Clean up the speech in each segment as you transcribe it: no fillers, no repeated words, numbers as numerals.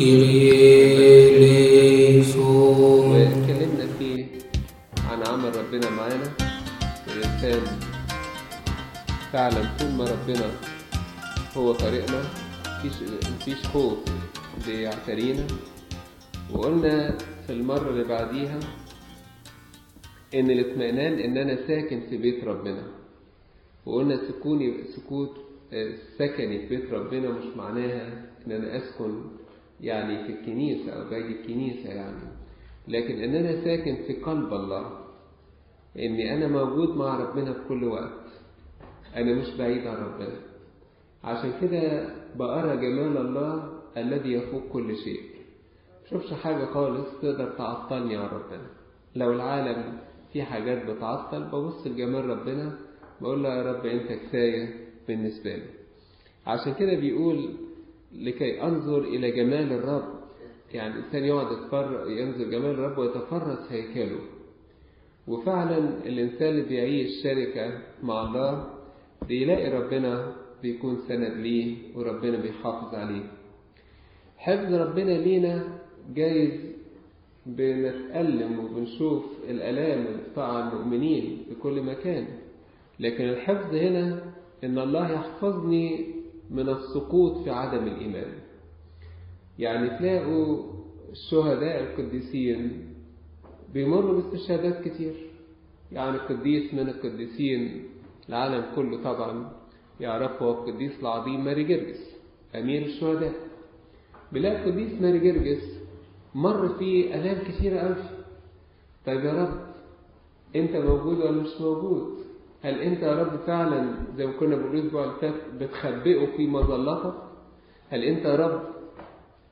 كيريليسون. اتكلمنا فيه عن عمل ربنا معانا. الإنسان فعلا طول ما ربنا هو طريقنا مفيش خوف بيعترينا. وقلنا في المرة اللي بعديها إن الاطمئنان إن أنا ساكن في بيت ربنا، وقلنا سكني في بيت ربنا مش معناها إن أنا أسكن يعني في الكنيسة أو باجي الكنيسة يعني، لكن إن أنا ساكن في قلب الله، إني أنا موجود مع ربنا في كل وقت، أنا مش بعيد عن ربنا. عشان كده بأرى جمال الله الذي يفوق كل شيء، مشوفش حاجة خالص تقدر تعطلني عن ربنا. لو العالم في حاجات بتعطل ببص لجمال ربنا بقول له يا رب أنت كفاية بالنسبة لي. عشان كده بيقول لكي أنظر إلى جمال الرب، يعني الإنسان يقعد ينظر جمال الرب ويتفرس هيكله. وفعلا الإنسان اللي بيعيش شركة مع الله بيلاقي ربنا بيكون سند ليه وربنا بيحافظ عليه. حفظ ربنا لينا جايز بنتألم وبنشوف الألام بتاع المؤمنين في كل مكان، لكن الحفظ هنا إن الله يحفظني من السقوط في عدم الإيمان. يعني تلاقوا الشهداء القديسين بيمروا باستشهادات كتير، يعني القديس من القديسين العالم كله طبعا يعرفه القديس العظيم ماري جرجس أمير الشهداء. بلاقي القديس ماري جرجس مر فيه آلام كثيرة أوي. طيب يا رب أنت موجود ولا مش موجود؟ هل أنت يا رب فعلا زي ما كنا بنقول الأسبوع اللي فات بتخبئه في مظلتك؟ هل أنت يا رب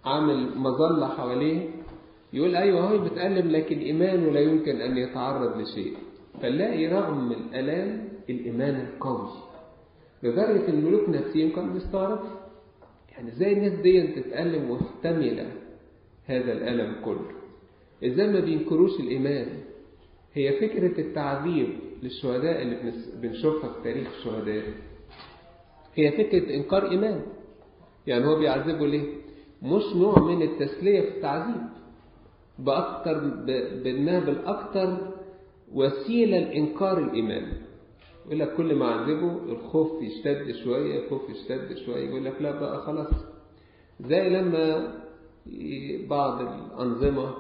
عامل مظلة حواليه؟ يقول أيوه هو بتألم، لكن إيمانه لا يمكن أن يتعرض لشيء. فنلاقي رغم الآلام الإيمان القوي، لدرجة الملوك نفسيا كانوا بيستغربوا يعني إزاي الناس دي تتألم وتحتمل هذا الألم كله، إزاي ما بينكروش الإيمان. هي فكرة التعذيب للشهداء اللي بنشوفها في تاريخ الشهداء هي فكرة إنكار إيمان. يعني هو بيعذبه ليه؟ مش نوع من التسلية في التعذيب بأنها بالأكثر وسيلة لإنكار الإيمان. يقول لك كل ما عذبه الخوف يشتد شوية، الخوف يشتد شوية، يقول لك لا بقى خلاص. زي لما بعض الأنظمة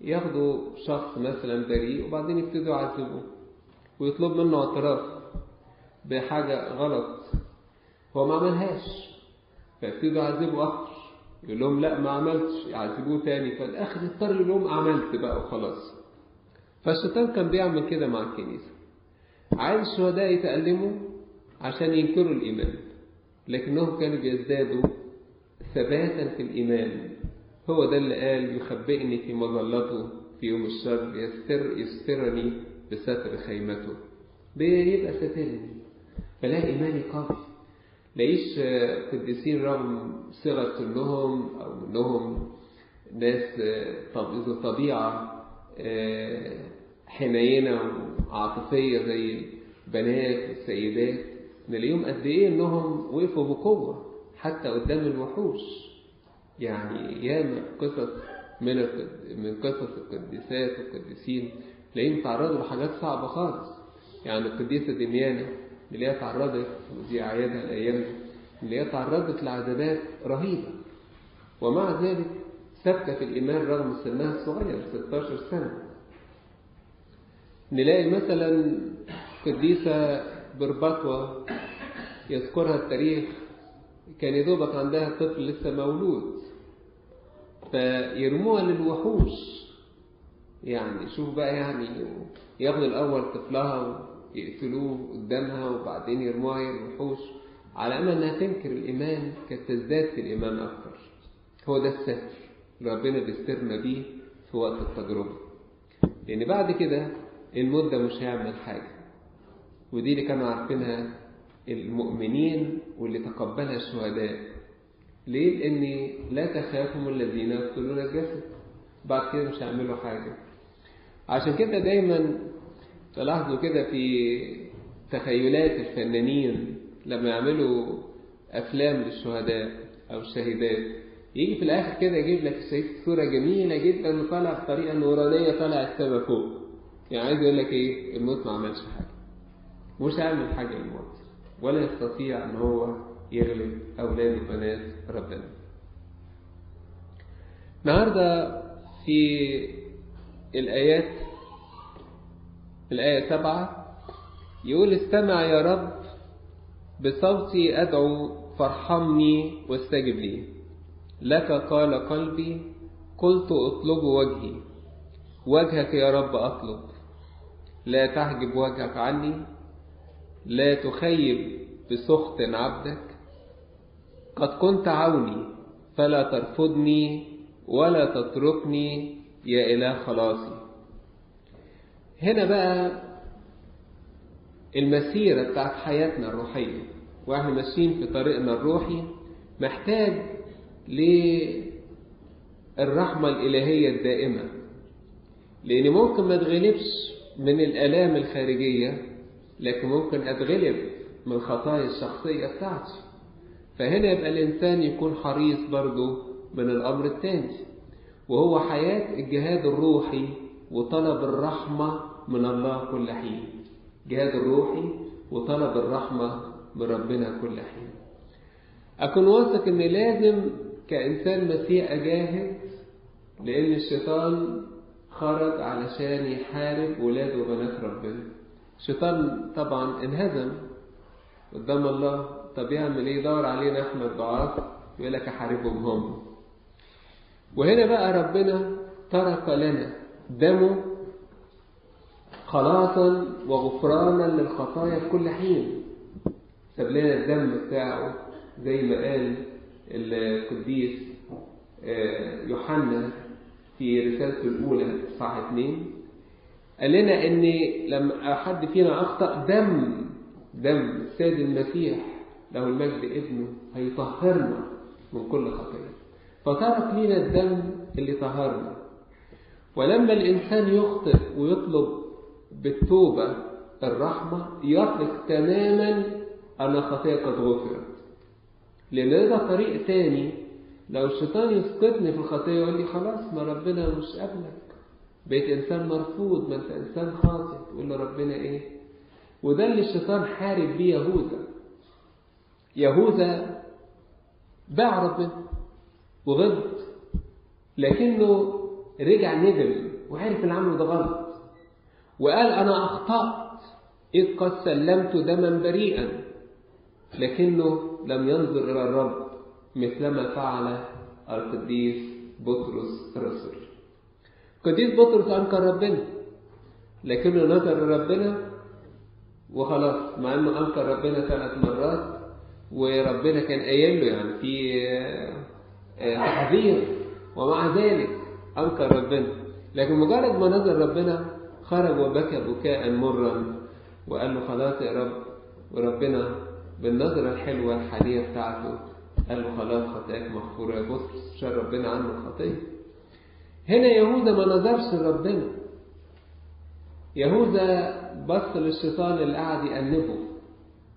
ياخدوا شخص مثلا بريء وبعدين يبتدوا يعذبوه ويطلب منه اعتراف بحاجة غلط هو ما عملهاش، فيبتدوا يعذبوه أكتر، يقول لهم لا ما عملتش، يعذبوه تاني، فالآخر يضطر يقول لهم عملت بقى وخلاص. فالشيطان كان بيعمل كده مع الكنيسة، عايز الشهداء يتألموا عشان ينكروا الإيمان، لكنهم كانوا بيزدادوا ثباتا في الإيمان. هو ده اللي قال يخبئني في مظلته في يوم الشر، يسترني بستر خيمته، بيبقى سترني. فلا إيماني قوي، لاقيش قديسين رغم صغر سنهم أو منهم ناس طبيعة حنينة وعاطفية زي البنات والسيدات، نلاقيهم قد إيه إنهم وقفوا بقوة حتى قدام الوحوش. يعني ياما قصص من قصص القديسات والقديسين تلاقيهم تعرضوا لحاجات صعبة خالص. يعني القديسة دميانة نلاقيها تعرضت، ودي أعيادها الأيام، نلاقيها تعرضت لعذابات رهيبة ومع ذلك ثابتة في الإيمان رغم سنها الصغير 16 سنة. نلاقي مثلا قديسة بربطوة يذكرها التاريخ كان يدوبك عندها طفل لسه مولود فيرموها للوحوش. يعني شوف بقى، يعني ياخدوا الأول طفلها ويقتلوه قدامها وبعدين يرموها للوحوش على أمل أنها تنكر الإيمان، كانت تزداد في الإيمان أكتر. هو ده الستر ربنا بيسترنا بيه في وقت التجربة، لأن بعد كده المدة مش هيعمل حاجة. ودي اللي كانوا عارفينها المؤمنين واللي تقبلها الشهداء. ليه؟ لأن لا تخافهم الذين يقتلون الجسد، بعد كده مش هيعملوا حاجة. عشان كده دايما تلاحظوا كده في تخيلات الفنانين لما يعملوا أفلام للشهداء أو الشهيدات يجي في الاخر كده يجيب لك السيف صوره جميله جدا وطالع الطريقه النورانيه طالع السما فوق. يعني عايز يقول لك ايه؟ الموت ما عملش حاجه، مش عامل حاجه الموت، ولا يستطيع ان هو يغلب اولاد وبنات ربنا. النهارده في الايات، الايه 7 يقول: استمع يا رب بصوتي ادعو فارحمني واستجب لي، لك قال قلبي قلت اطلب وجهي، وجهك يا رب اطلب، لا تحجب وجهك عني، لا تخيب بسخط عبدك، قد كنت عوني فلا ترفضني ولا تتركني يا إله خلاصي. هنا بقى المسيرة بتاعت حياتنا الروحية واحنا ماشيين في طريقنا الروحي محتاج للرحمة الإلهية الدائمة، لأن ممكن ما تغلبش من الآلام الخارجية، لكن ممكن أتغلب من الخطايا الشخصية بتاعتي. فهنا يبقى الإنسان يكون حريص برضو من الأمر الثاني، وهو حياة الجهاد الروحي وطلب الرحمة من الله كل حين. جهاد الروحي وطلب الرحمة من ربنا كل حين. أكون واثق إن لازم كإنسان مسيح أجاهد، لأن الشيطان خرج علشان يحارب ولاد وبنات ربنا. الشيطان طبعا انهزم قدام الله، طب يعمل ايه؟ يدور علينا احنا الضعاف يقول لك احاربهم هم. وهنا بقى ربنا ترك لنا دمه خلاصا وغفرانا للخطايا في كل حين، ساب لنا الدم بتاعه زي ما قال القديس يوحنا في رسالته الاولى صح 2، قال لنا ان لما حد فينا اخطأ دم السيد المسيح له المجد ابنه هيطهرنا من كل خطيئة، فترك لنا الدم اللي طهرنا. ولما الانسان يخطئ ويطلب بالتوبة الرحمة يطلق تماما ان خطيئة قد غفرت، لان ده طريق تاني. لو الشيطان يسقطني في الخطيئة يقول لي خلاص ما ربنا مش قابلك، بقيت انسان مرفوض، ما انت انسان خاطئ، تقول له ربنا ايه؟ وده اللي الشيطان حارب بيه يهوذا. يهوذا باع ربنا وغلط، لكنه رجع ندم وعرف اللي عمله ده غلط، وقال انا اخطأت اذ قد سلمت دما بريئا، لكنه لم ينظر الى الرب مثلما فعل القديس بطرس الرسول. قديس بطرس أنكر ربنا، لكنه نظر ربنا وخلاص، مع أنه أنكر ربنا 3 مرات وربنا كان قايل له يعني في تحذير، ومع ذلك أنكر ربنا. لكن مجرد ما نظر ربنا خرج وبكى بكاء مرا وقال له خلاص يا رب، وربنا بالنظرة الحلوة الحالية بتاعته قال له خلاص خطاك مغفورة يا بطرس، شال ربنا عنه الخطية. هنا يهوذا ما نظرش لربنا، يهوذا بص للشيطان اللي قاعد يأنبه،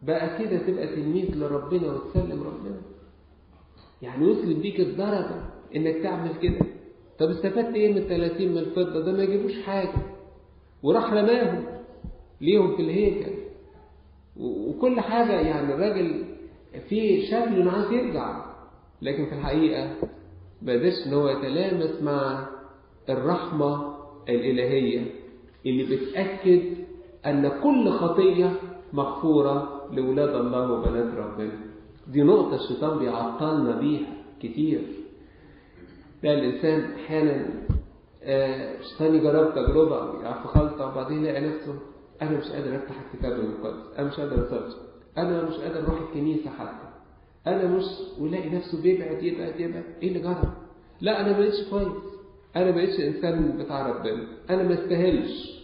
بقى كده تبقى تلميذ لربنا وتسلم ربنا، يعني وصل بيك الدرجة انك تعمل كده. طب استفدت ايه من 30 من الفضة ده؟ ما يجيبوش حاجة، وراح رماهم ليهم في الهيكل وكل حاجة. يعني الراجل فيه شكل انه عايز يرجع، لكن في الحقيقة ما قدرش ان هو يتلامس مع الرحمة الإلهية اللي بتأكد أن كل خطية مغفورة لأولاد الله وبنات ربنا. دي نقطة الشيطان بيعطلنا بيها كتير. ده الإنسان أحيانا الشيطان يجرب تجربة ويقع في خلطة وبعدين يلاقي نفسه أنا مش قادر أفتح الكتاب المقدس، أنا مش قادر أصلي، أنا مش قادر أروح الكنيسة حتى، أنا مش، ولاقي نفسه بيبعد يبعد يبعد. إيه اللي جرى؟ لا أنا بقيتش كويس، أنا بقيتش إنسان بتاع ربنا، أنا ما استاهلش،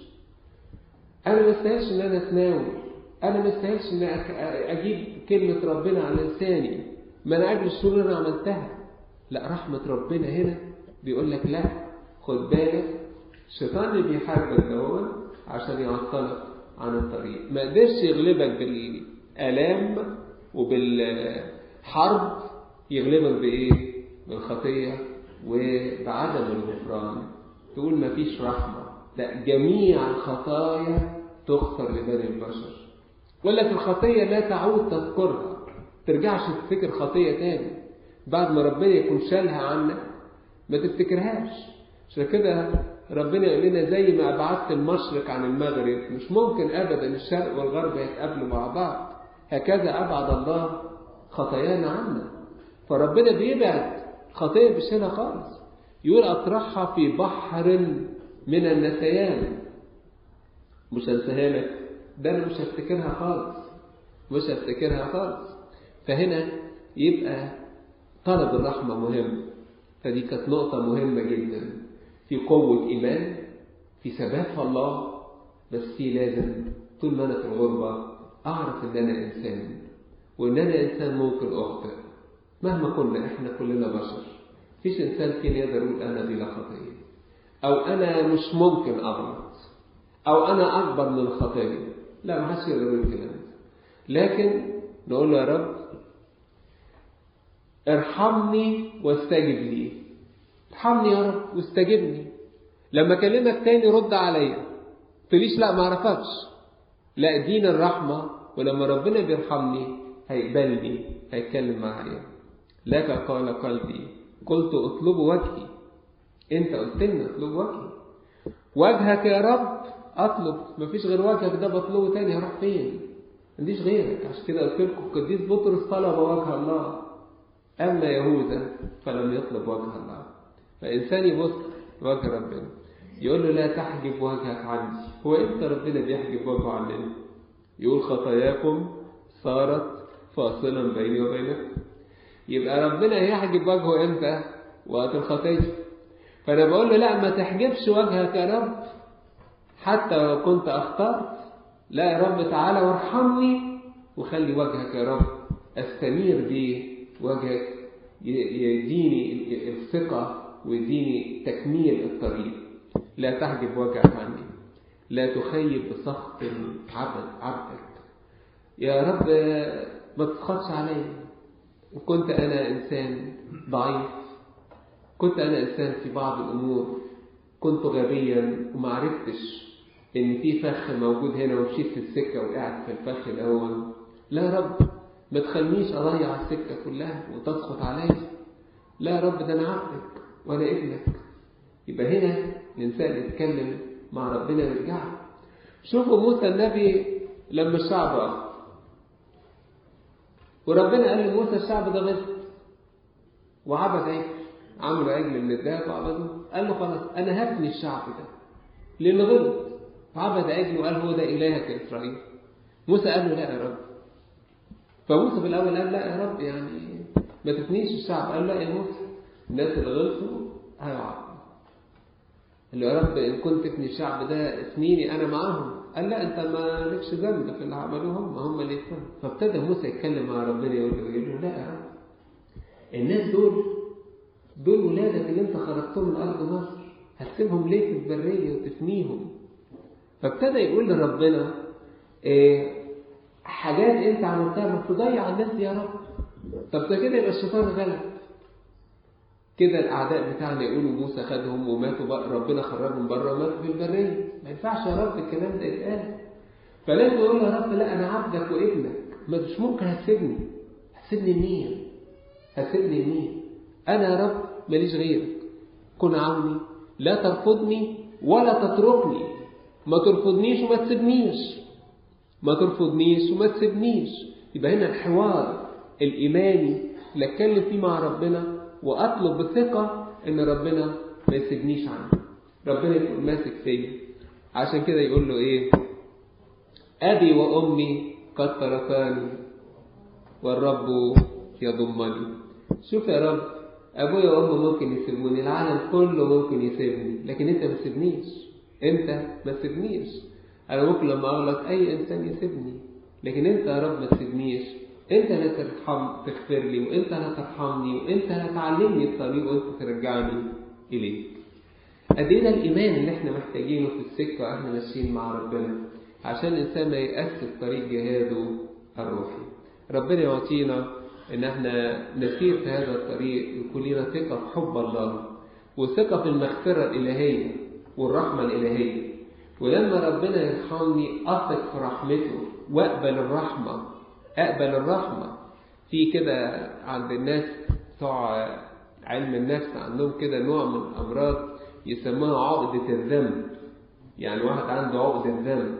أنا ما استاهلش إن أنا أتناول، أنا ما استاهلش إن أجيب كلمة ربنا على لساني، ما أنا أجل الشغل أنا عملتها. لا، رحمة ربنا هنا بيقول لك لا، خد بالك الشيطان اللي بيحاربك دوت عشان يعطلك عن الطريق، ما قدرش يغلبك بالآلام وبالحرب، يغلبك بإيه؟ بالخطية وبعدم الغفران تقول ما فيش رحمة، لا، جميع الخطايا تغفر لبني البشر. ولا في الخطية لا تعود تذكرها، ترجعش تفتكر خطية تاني بعد ما ربنا يكون شالها عنك، ما تفتكرهاش. عشان كده ربنا يقول لنا زي ما أبعدت المشرق عن المغرب، مش ممكن أبدا الشرق والغرب يتقابلوا مع بعض، هكذا أبعد الله خطايانا عنا. فربنا بيبعد خطية بالشنة خالص، يقول أطرحها في بحر من النسيان، مش هنساها لك، ده أنا مش هفتكرها خالص، مش هفتكرها خالص. فهنا يبقى طلب الرحمة مهم. فدي كانت نقطة مهمة جدا، في قوة إيمان، في ثبات في الله، بس في لازم طول ما أنا في الغربة أعرف إن أنا إنسان، وإن أنا إنسان ممكن أخطئ مهما كنا، إحنا كلنا بشر، فيش إنسان فينا يقدر يقول أنا بلا خطية، أو أنا مش ممكن أغلط، أو أنا أكبر من الخطية، لا، ما حدش يقدر يقول الكلام ده. لكن نقول له يا رب ارحمني واستجب لي، ارحمني يا رب واستجبني، لما أكلمك تاني رد عليا، تقوليش لا ما أعرفكش، لا، اديني الرحمة، ولما ربنا بيرحمني هيقبلني، هيتكلم معايا. لك قال قلبي، قلت اطلب وجهي، انت قلت لنا اطلب وجهي، وجهك يا رب اطلب، مفيش غير وجهك، ده بطلبه تاني، هروح فين؟ مفيش غيرك. عشان كده قلت لكم القديس بطرس طلب وجه الله، اما يهوذا فلم يطلب وجه الله. فانسان يبص وجه ربنا يقول له لا تحجب وجهك عني، هو انت ربنا بيحجب وجهه عننا؟ يقول خطاياكم صارت فاصلا بيني وبينك. يبقى ربنا هيحجب وجهه امتى؟ وقت الخطيه. فانا بقول له لا ما تحجبش وجهك يا رب حتى لو كنت اخطأت، لا يا رب تعالى وارحمني وخلي وجهك يا رب استنير بيه، وجهك يديني الثقه ويديني تكميل الطريق. لا تحجب وجهك عني، لا تخيب بسخط عبدك يا رب، ما تسخطش علي، وكنت أنا إنسان ضعيف، كنت أنا إنسان في بعض الأمور كنت غبيا ومعرفتش إن في فخ موجود هنا، ومشيت في السكة وقعت في الفخ الأول. لا يا رب ما تخلينيش أضيع السكة كلها وتسخط علي، لا يا رب ده أنا عبدك وأنا ابنك. يبقى هنا الإنسان يتكلم مع ربنا ويرجع. شوفوا موسى النبي لما الشعب أخطأ، وربنا قال لموسى الشعب ده غلط وعبد عجل، عملوا عجل من الذهب وعبدوه، قال له خلاص أنا هبني الشعب ده لأنه غلط وعبد عجل وقال هو ده إلهك يا إسرائيل. موسى قال له لا يا رب، فموسى في الأول قال لا يا رب يعني ما تبنيش الشعب، قال له لا يا موسى الناس اللي غلطوا هيعاقبوا، قال له يا رب إن كنت ابني الشعب ده اثنيني أنا معاهم، قال لا انت ما لكش ذنب في اللي عملوه، هم اللي يفهم. فابتدى موسى يتكلم مع ربنا يقول له لا يا رب الناس دول ولادك اللي انت خرجتهم من ارض مصر، هتسيبهم ليه في البريه وتفنيهم؟ فابتدى يقول لربنا حاجات انت عملتها ما تضيع الناس دي يا رب. طب ده كده يبقى الشيطان غلط، كده الاعداء بتاعنا يقولوا موسى خدهم وماتوا بقى، ربنا خرجهم بره وماتوا في البريه، ما ينفعش يا رب الكلام ده يتقال. فلازم يقول يا رب لا انا عبدك وابنك، ما مش ممكن هتسيبني منين انا يا رب ماليش غيرك، كن عوني، لا ترفضني ولا تتركني، ما ترفضنيش وما تسيبنيش. يبقى هنا الحوار الايماني اللي اتكلم فيه مع ربنا، واطلب بثقه ان ربنا ما يسيبنيش عنه، ربنا يكون ماسك فيا. عشان كده يقول له ايه؟ ابي وامي قد تركاني والرب يضمني. شوف يا رب، ابويا وامي ممكن يسيبوني، العالم كله ممكن يسيبني، لكن انت ما تسيبنيش. انا ممكن لما اغلط اي انسان يسيبني، لكن انت يا رب ما تسيبنيش، انت لا تغفر لي، وانت لا ترحمني، وانت لا تعلمني الطريق، وانت ترجعني اليك. أدينا الإيمان اللي احنا محتاجينه في السكة واحنا ماشيين مع ربنا، عشان الإنسان ما يأسف طريق جهاده الروحي. ربنا يعطينا ان احنا نسير في هذا الطريق، يكون لنا ثقة في حب الله وثقة في المغفرة الالهية والرحمة الالهية. ولما ربنا يرحمني اثق في رحمته واقبل الرحمة، اقبل الرحمة. في كده عند الناس بتوع علم النفس عندهم كده نوع من الامراض يسموها عقدة الذنب. يعني واحد عنده عقدة الذنب،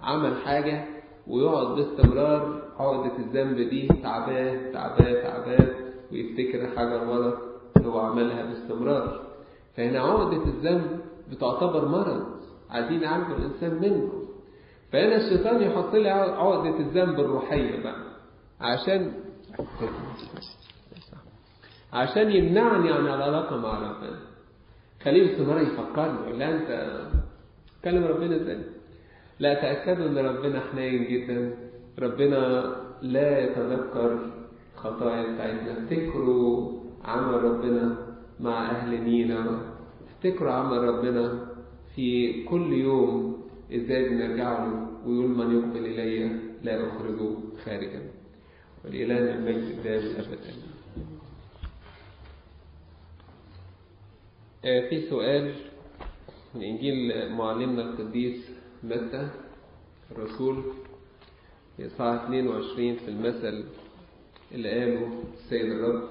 عمل حاجة ويقعد باستمرار عقدة الذنب دي تعباه تعباه تعباه، ويفتكر حاجة مرض هو عملها باستمرار. فهنا عقدة الذنب بتعتبر مرض عايزين نعالجه الإنسان منه. فهنا الشيطان يحط لي عقدة الذنب الروحية بقى عشان يمنعني عن العلاقة مع ربنا، خليه باستمرار يفكرني لا أنت تكلم ربنا ازاي، لا تأكدوا أن ربنا حنين جدا، ربنا لا يتذكر خطايا بتاعتنا. افتكروا عمل ربنا مع أهل نينوى، افتكروا عمل ربنا في كل يوم ازاي بنرجع له ويقول من يقبل إلي لا أخرجه خارجا والإله المجد ده أبدا. في سؤال من إنجيل معلمنا القديس متى الرسول في إصحاح 22 في المثل اللي قاله السيد الرب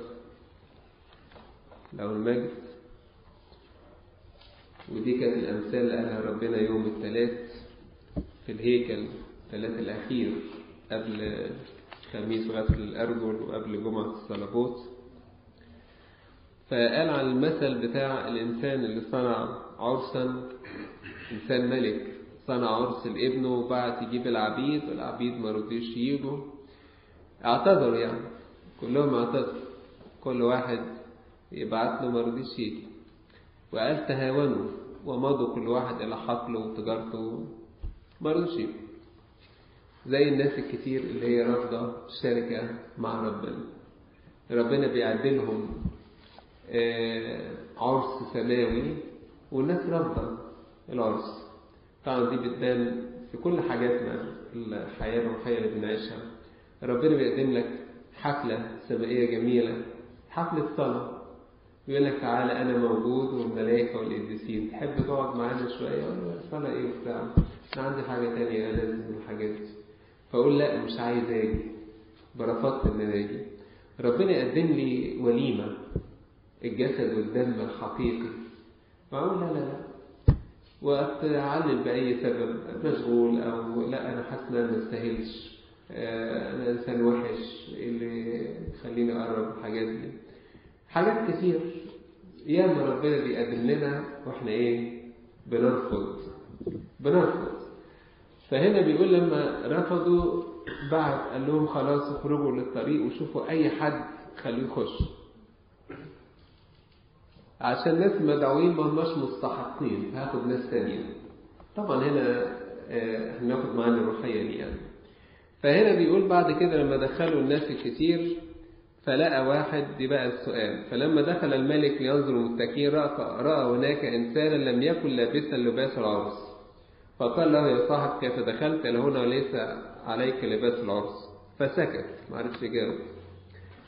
له المجد، ودي كانت الأمثال اللي قالها ربنا يوم الثلاث في الهيكل، الثلاث الأخير قبل خميس غسل الأرجل وقبل جمعة الصلبوت. فقال عن المثل بتاع الإنسان اللي صنع عرسا، إنسان ملك صنع عرس لابنه وبعت يجيب العبيد والعبيد ما رضيش يجوا، اعتذروا يعني كلهم اعتذروا، كل واحد يبعت له ما رضيش يجي، وقال تهاونوا ومضوا كل واحد الى حقله وتجارته ما رضيش يجوا، زي الناس الكتير اللي هي رافضه الشركه مع ربنا. ربنا بيعدلهم عرس سماوي والناس رافضه العرس. طبعا دي بتبان في كل حاجاتنا، الحياة الروحية اللي بنعيشها ربنا بيقدم لك حفلة سمائية جميلة، حفلة صلاة، بيقول لك تعالى أنا موجود والملائكة والقديسين، تحب تقعد معانا شوية؟ صلاة إيه وبتاع، أنا عندي حاجة تانية لازم الحاجات، فأقول لا مش عايز أجي، برفضت إن أنا أجي. ربنا يقدم لي وليمة الجسد والدم الحقيقي، فأقول لا لا لا، وأتعلم بأي سبب مشغول أو لا أنا حاسس إن أنا مستاهلش، أنا إنسان وحش اللي خليني أقرب الحاجات دي، حاجات كتير ياما ربنا بيقدم لنا وإحنا إيه بنرفض. فهنا بيقول لما رفضوا بعد قال لهم خلاص اخرجوا للطريق وشوفوا أي حد خليه يخش، عشان ناس مدعوين ما هماش مستحقين هاخد ناس تانية. طبعا هنا هناخد معانا الروحية دي يعني. فهنا بيقول بعد كده لما دخلوا الناس الكتير فلقى واحد، دي بقى السؤال، فلما دخل الملك لينظر متكئين رأى هناك إنسانا لم يكن لابسا لباس العرس، فقال له يا صاحب كيف دخلت إلى هنا وليس عليك لباس العرس؟ فسكت ما عرفش يجاوب.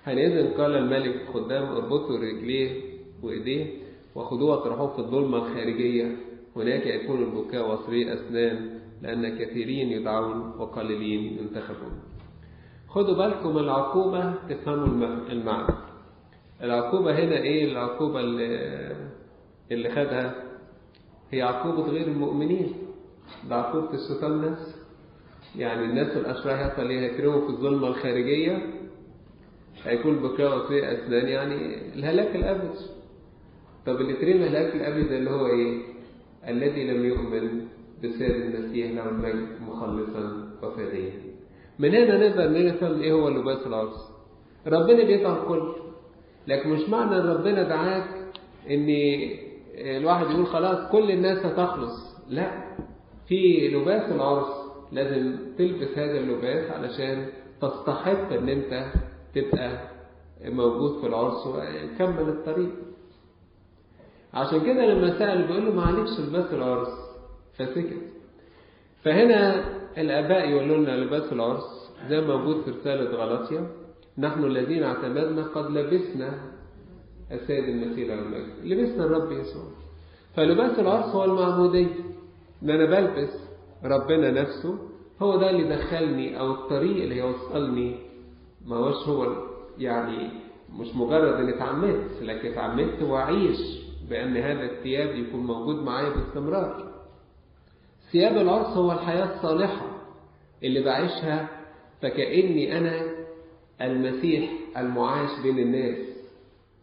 حينئذ قال الملك خدامه اربطوا رجليه وإيديه وخذوه واطرحوه في الظلمة الخارجية، هناك يكون البكاء وصرير أسنان لأن كثيرين يدعون وقليلين ينتخبون. خدوا بالكم العقوبة تفهموا المعنى. العقوبة هنا إيه العقوبة اللي خدها؟ هي عقوبة غير المؤمنين، ده عقوبة الشيطان نفسه. يعني الناس الأشرار يحصل ليها يكرهوا في الظلمة الخارجية هيكون البكاء وصرير أسنان، يعني الهلاك الأبدي. طب اللي ترين الهلاك الأبدي اللي هو إيه؟ الذي لم يؤمن بسيد المسيح له المجد مخلصا وفديا. من هنا نقدر نفهم إيه هو لباس العرس. ربنا بيطعم كله، لكن مش معنى إن ربنا دعاك إن الواحد يقول خلاص كل الناس هتخلص، لا، في لباس العرس لازم تلبس هذا اللباس علشان تستحق إن أنت تبقى موجود في العرس وكمل الطريق. عشان كده لما سأل بيقول له معلش لباس العرس فسكت. فهنا الآباء يقولون لباس العرس زي ما موجود في رسالة غلاطيا نحن الذين اعتمدنا قد لبسنا أساد المسير على المجد، لبسنا الرب يسوع. فلباس العرس هو المعمودية، إن أنا بلبس ربنا نفسه، هو ده اللي دخلني أو الطريق اللي هيوصلني. ما هوش هو يعني مش مجرد أن اتعمدت، لكن اتعمدت وأعيش بأن هذا الثياب يكون موجود معايا باستمرار. ثياب العرس هو الحياة الصالحة اللي بعيشها فكأني أنا المسيح المعاش بين الناس.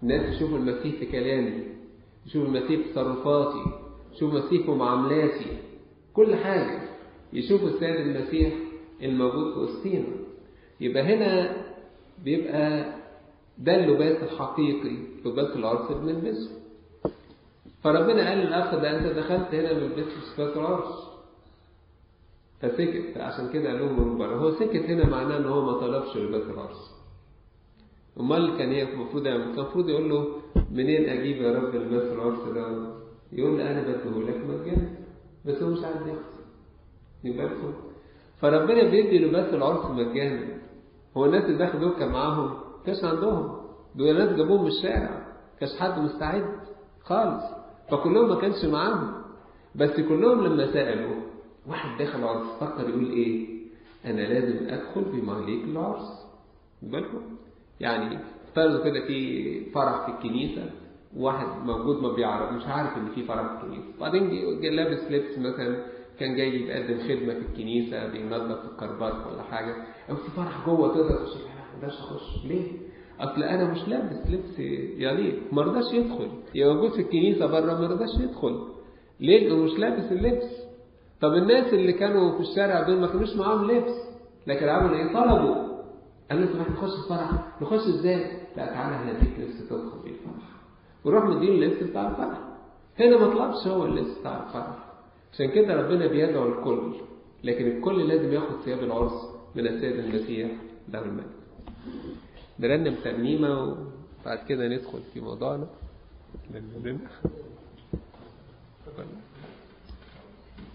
الناس يشوفوا المسيح في كلامي، يشوفوا المسيح في تصرفاتي، يشوفوا المسيح في معاملاتي، كل حاجة يشوفوا السيد المسيح الموجود في وسطينا. يبقى هنا بيبقى ده اللباس الحقيقي، لباس العرس بنلبسه. فربنا قال للأخ ده أنت دخلت هنا ما لبستش لباس العرس، فسكت. عشان كده قال لهم من بره، هو سكت هنا معناه ان هو ما طلبش لباس العرس. امال كان هي المفروض يعمل؟ كان المفروض يقول له منين اجيب يا رب لباس العرس ده؟ يقول له انا بديهولك مجانا، بس هو مش عايز يحصل. يبقى فربنا بيدي لباس العرس مجانا. هو الناس اللي داخل دول كان معاهم كاش عندهم، دول ناس جابوهم من الشارع، كاش حد مستعد خالص، فكلهم ما كانش معاهم. بس كلهم لما سألوا واحد داخل عرس فكر يقول ايه؟ انا لازم ادخل بمهليك العرس. بالكم يعني افترضوا كده في فرح في الكنيسه، واحد موجود ما بيعرف، مش عارف ان في فرح في الكنيسه، بعدين لابس لبس مثلا كان جاي بيقدم خدمه في الكنيسه، بينظف الكربات ولا حاجه، او في فرح جوه تقدر تخش. ما اقدرش اخش ليه؟ اصل انا مش لابس لبس يليق. ما رضاش يدخل. يا موجود في الكنيسه بره ما رضاش يدخل ليه؟ مش لابس اللبس. طب الناس اللي كانوا في الشارع دول ما كانوش معاهم لبس، لكن عملوا ايه؟ طلبوا. قالوا طب احنا نخش الفرح، نخش ازاي؟ لا تعالى هنديك لبس تدخل بيه الفرح، وروح مديله اللبس بتاع الفرح. هنا ما طلبش هو اللبس بتاع الفرح. عشان كده ربنا بيدعو الكل، لكن الكل لازم ياخد ثياب العرس من السيد المسيح ده المجد. نرنم ترنيمه وبعد كده ندخل في موضوعنا.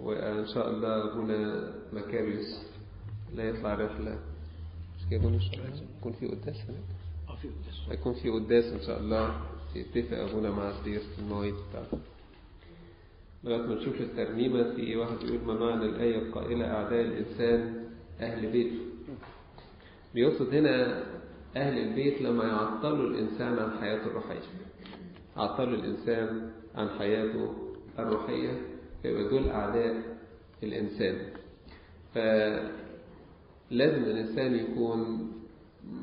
وان شاء الله ابونا مكاريس لا يطلع رحله. مش كده ان شاء الله يكون في قداس هناك، في قداس هيكون في قداس ان شاء الله. يتفق ابونا مع سيره المواعيد بتاعته لغايه ما نشوف الترنيمه. في واحد يقول ما معنى الايه القائله اعداء الانسان اهل بيته؟ بيقصد هنا اهل البيت لما يعطلوا الانسان عن حياته الروحيه، عطلوا الانسان عن حياته الروحيه، يبقى دول أعداء الإنسان. فلازم الإنسان يكون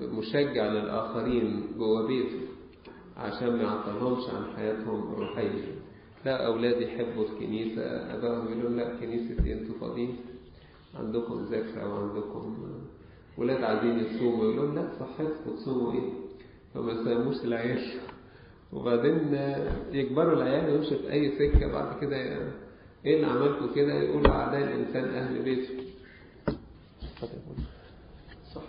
مشجع للآخرين جوه بيته عشان ما يعطلهمش عن حياتهم الروحية. لا أولاد يحبوا الكنيسة، أباهم يقولون لا كنيسة إيه، أنتوا فاضيين، عندكم ذاكرة وعندكم ولاد عايزين يصوموا، يقولون لا صحتكم تصوموا إيه، فما يسموش العيال. وبعدين يكبروا العيال يمشوا في أي سكة، بعد كده ايه اللي عملته كده؟ يقولوا اعداء الانسان اهل بيته. صح.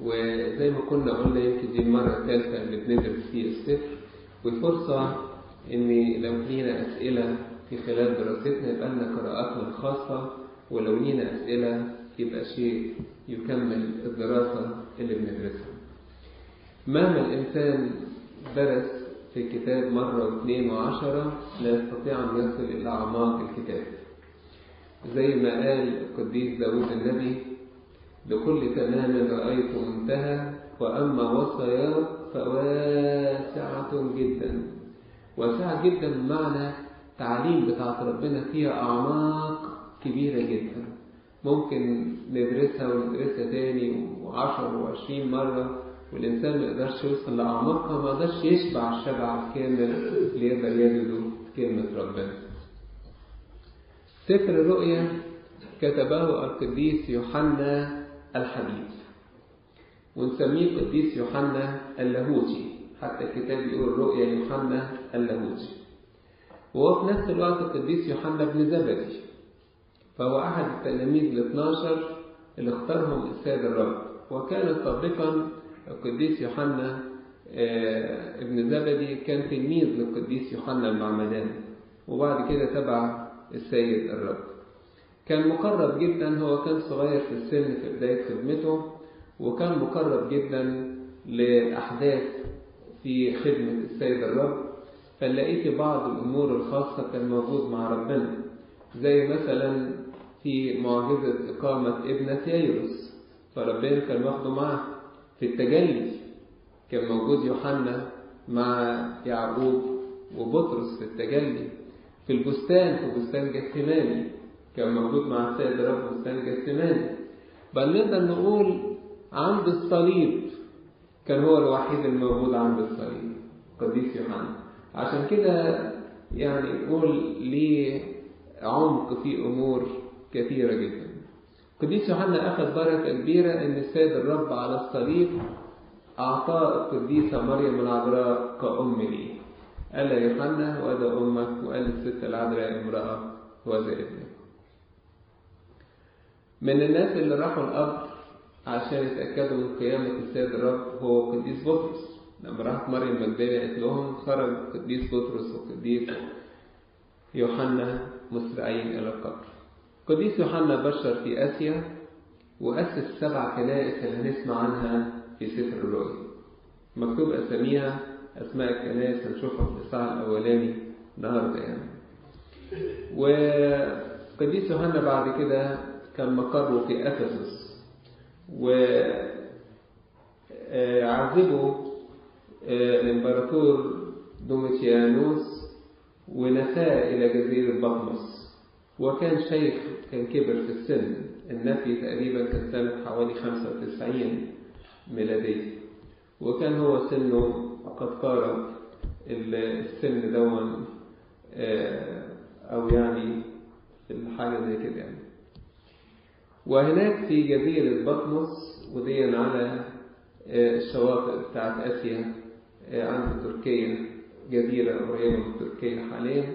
وزي ما كنا قلنا يمكن دي المرة الثالثة اللي بندرس فيه الصفر، وفرصة ان لو لينا اسئلة في خلال دراستنا يبقى لنا قراءاتنا الخاصة، ولو لينا اسئلة يبقى شيء يكمل الدراسة اللي بندرسها. مهما الانسان درس في الكتاب مرة واثنين وعشرة لا يستطيع ان يصل الى اعماق الكتاب. زي ما قال القديس داود النبي: بكل تمام رأيت منتهى، وأما وصايا فواسعة جدا. واسعة جدا بمعنى تعليم بتاعة ربنا فيها أعماق كبيرة جدا، ممكن ندرسها وندرسها تاني و10 و20 مرة والإنسان ما يقدرش يوصل لأعماقها، ما يقدرش يشبع الشبع الكامل اللي يقدر يجده كلمة ربنا. سفر الرؤيا كتبه القديس يوحنا الحبيب، ونسميه القديس يوحنا اللاهوتي، حتى الكتاب يقول رؤيا يوحنا اللاهوتي. وهو في نفس الوقت القديس يوحنا بن زبدي، فهو أحد التلاميذ ال12 اللي اختارهم السيد الرب. وكان سابقا القديس يوحنا ابن زبدي كان تلميذ للقديس يوحنا المعمداني، وبعد كده تبع السيد الرب. كان مقرب جدا، هو كان صغير في السن في بداية خدمته، وكان مقرب جدا لأحداث في خدمة السيد الرب. فلقيت بعض الأمور الخاصة كان موجود مع ربنا، زي مثلا في معجزة إقامة ابن سيرس، فربنا كان واخده معاه. في التجلي كان موجود يوحنا مع يعقوب وبطرس في التجلي. في البستان، في بستان جثماني، كان موجود مع السيد الرب بستان جثماني. بل نقدر نقول عند الصليب كان هو الوحيد الموجود عند الصليب، قديس يوحنا. عشان كده يعني نقول ليه عمق في امور كثيره جدا. قديس يوحنا اخذ بركه كبيره ان السيد الرب على الصليب اعطاه القديسه مريم العذراء كأم ليه. قال لها: يوحنا وأدا امك، وقال للست العذراء: امراه وذا ابنك. من الناس اللي راحوا القبر عشان يتأكدوا من قيامة السيد الرب هو قديس بطرس. لما راحت مريم المجدلية قالت لهم، خرج قديس بطرس وقديس يوحنا مسرعين إلى القبر. قديس يوحنا بشر في آسيا، وأسس 7 كنائس اللي هنسمع عنها في سفر الرؤيا. مكتوب أساميها، أسماء الكنائس هنشوفها في الإصحاح الأولاني النهارده يعني. وقديس يوحنا بعد كده كان مقره في أفسس، وعذبه الإمبراطور دوميتيانوس ونفاه إلى جزيرة بطمس. وكان شيخ، كان كبر في السن، النفي تقريبا كان سنة حوالي 95 ميلادية، وكان هو سنه قد قارب السن دون أو يعني الحاجة زي كده يعني. وهناك في جزيرة بطمس، ودي على الشواطئ بتاعت آسيا عند تركيا، جزيرة قريبة من تركيا حاليا،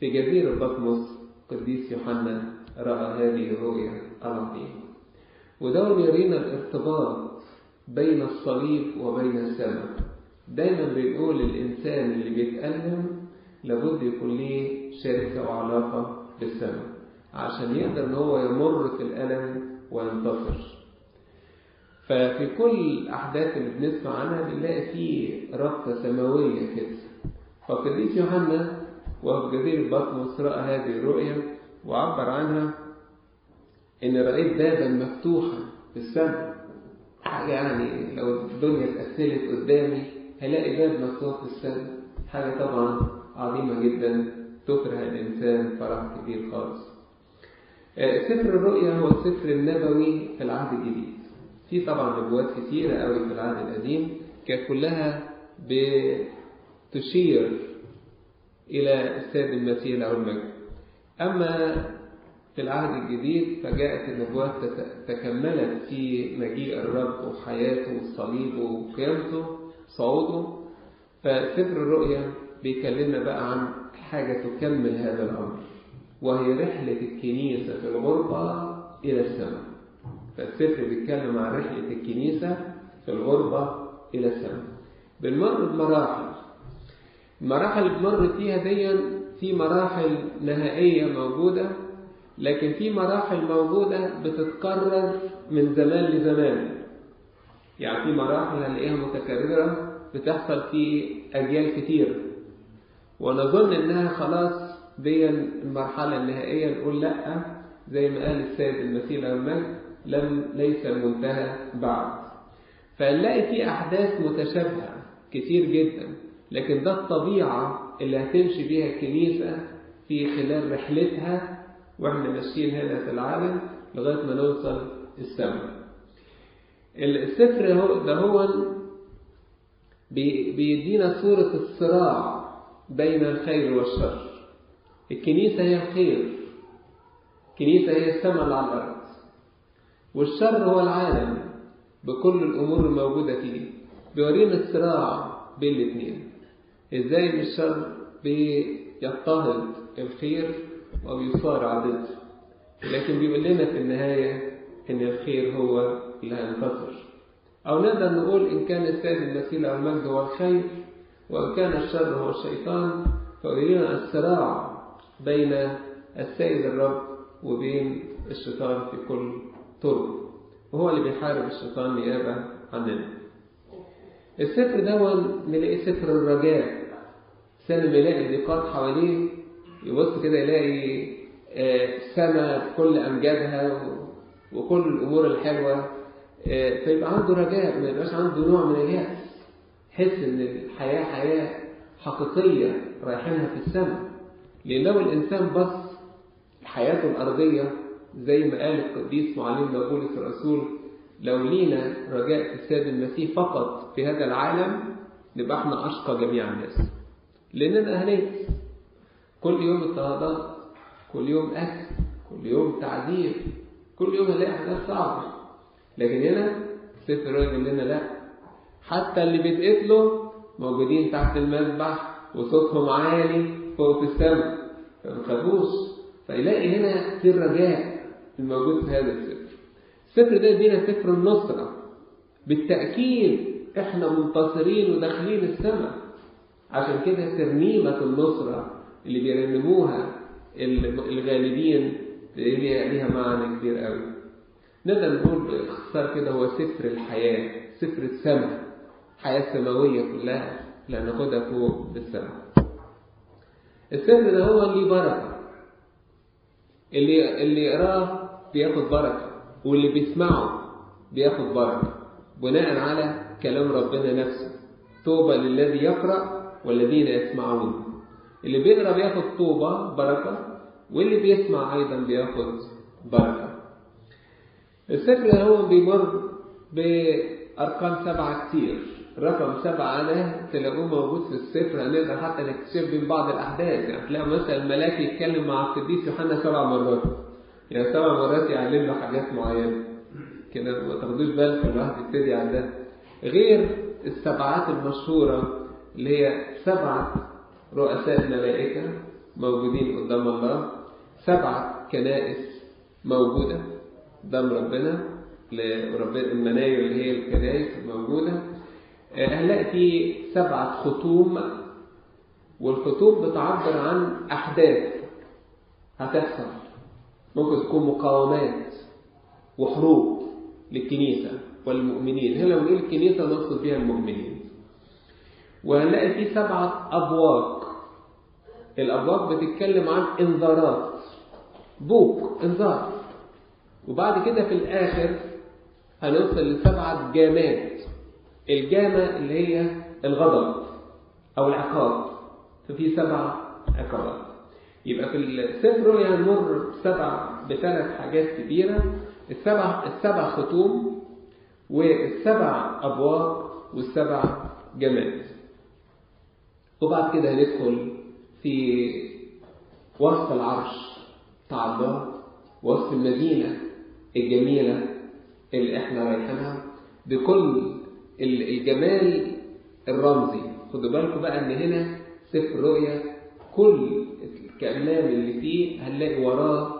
في جزيرة بطمس قديس يوحنا رأى هذه الرؤيا العظيمة. وده بيرينا الارتباط بين الصليب وبين السماء. دايما بنقول الإنسان اللي بيتألم لابد يكون ليه شركة وعلاقة بالسماء عشان يقدر ان هو يمر في الألم وينتصر. ففي كل أحداث اللي بنسمع عنها بنلاقي فيه رابطة سماوية كده. فقديس يوحنا وهو في جزيرة بطمس رأى هذه الرؤيا، وعبر عنها إن رأيت بابا مفتوحا في السماء. يعني لو الدنيا اتقفلت قدامي هلاقي باب مفتوح في السماء، حاجة طبعا عظيمة جدا تفرح الإنسان فرح كبير خالص. سفر الرؤيا هو السفر النبوي في العهد الجديد. في طبعا نبوات كثيرة قوي في العهد القديم، كانت كلها بتشير إلى السيد المسيح له المجد. أما في العهد الجديد فجاءت النبوات تكملت في مجيء الرب وحياته وصليبه وقيامته صعوده. فسفر الرؤيا بيكلمنا بقى عن حاجة تكمل هذا الأمر، وهي رحلة الكنيسة في الغربة إلى السماء. فالسفر بيتكلم عن رحلة الكنيسة في الغربة إلى السماء. بنمر بمراحل، المراحل اللي بنمر فيها دي في مراحل نهائية موجودة، لكن في مراحل موجودة بتتكرر من زمان لزمان. يعني في مراحل هنلاقيها متكررة بتحصل في أجيال كتير، ونظن إنها خلاص دي المرحلة النهائية. نقول لأ، زي ما قال السيد المسيح المجد ليس المنتهى بعد. فنلاقي في أحداث متشابهة كتير جدا، لكن ده الطبيعة اللي هتمشي بيها الكنيسة في خلال رحلتها وإحنا ماشيين هنا في العالم لغاية ما نوصل السماء. السفر ده هو بيدينا صورة الصراع بين الخير والشر. الكنيسة هي الخير، الكنيسة هي السماء اللي على الأرض، والشر هو العالم بكل الأمور الموجودة فيه. بيورينا الصراع بين الاثنين، إزاي الشر بيضطهد الخير وبيصارع ضده، لكن بيقول لنا في النهاية إن الخير هو اللي هينتصر. أو نقدر نقول إن كان السيد المسيح المجد هو الخير وإن كان الشر هو الشيطان. فيورينا الصراع بين السيد الرب وبين الشيطان في كل طرق، وهو اللي بيحارب الشيطان نيابة عننا. السفر ده نلاقي سفر الرجاء، سنة يلاقي نقاط حواليه، يبص كده يلاقي السماء بكل أمجادها وكل الأمور الحلوة، فيبقى عنده رجاء، ما يبقاش عنده نوع من اليأس. يحس إن الحياة حياة حقيقية رايحينها في السماء. لأن لو الإنسان بص حياته الأرضية زي ما قال القديس معلمنا بولس الرسول، لو لينا رجاء في السيد المسيح فقط في هذا العالم نبقى احنا أشقى جميع الناس، لأننا أهليت كل يوم اضطهادات، كل يوم أكل، كل يوم تعذيب، كل يوم هنلاقي حاجات صعبة. لكن هنا السفر يقول لنا لا، حتى اللي بيتقتلوا موجودين تحت المذبح وصوتهم عالي فوق في السماء، فما تخافوش. فيلاقي هنا في الرجاء الموجود في هذا السفر. السفر ده بينا سفر النصرة، بالتأكيد احنا منتصرين وداخلين السماء. عشان كده ترنيمة النصرة اللي بيرنموها الغالبين ليها معنى كبير قوي. نقدر نقول باختصار كده هو سفر الحياة، سفر السماء، حياة سماوية كلها اللي هناخدها فوق بالسماء. السفر ده هو اللي بركة، اللي يقراه بياخد بركة، واللي بيسمعه بياخد بركة بناء على كلام ربنا نفسه. طوبى للذي يقرأ والذين يسمعون. اللي بيقرأ بياخد طوبة بركة، واللي بيسمع أيضا بياخد بركة. السفر هو بيمر بأرقام 7 كتير. رقم 7 ده تلاقوه موجود في السفر، هنقدر حتى نكتشف بين بعض الأحداث. يعني تلاقي مثلا الملاك يتكلم مع القديس يوحنا 7 مرات، يعني 7 مرات يعلم له حاجات معينة كده، ما تاخدوش بالك الواحد يبتدي على ده، غير السبعات المشهورة اللي هي 7 رؤساء ملائكة موجودين قدام الله، 7 كنائس موجودة قدام ربنا، المناير اللي هي الكنائس موجودة. هنلاقي في 7 خطوم، والخطوم بتعبر عن أحداث هتحصل، ممكن تكون مقاومات وحروب للكنيسة والمؤمنين. هنا بنقول الكنيسة نقصد بها المؤمنين. وهنلاقي في 7 أبواق. الأبواق بتتكلم عن إنذارات، بوق إنذار. وبعد كده في الآخر هنوصل ل7 جامات. الجامة اللي هي الغضب أو العقاب، ففي 7 عقابات. يبقى في السفر هنمر ب3 حاجات كبيرة: ال7 خطوم، وال7 أبواب، وال7 جامات. وبعد كده هندخل في وسط العرش بتاع الله، وسط المدينة الجميلة اللي احنا رايحينها بكل الجمال الرمزي. خدوا بالكم بقى ان هنا سفر الرؤيا كل الكلام اللي فيه هنلاقي وراه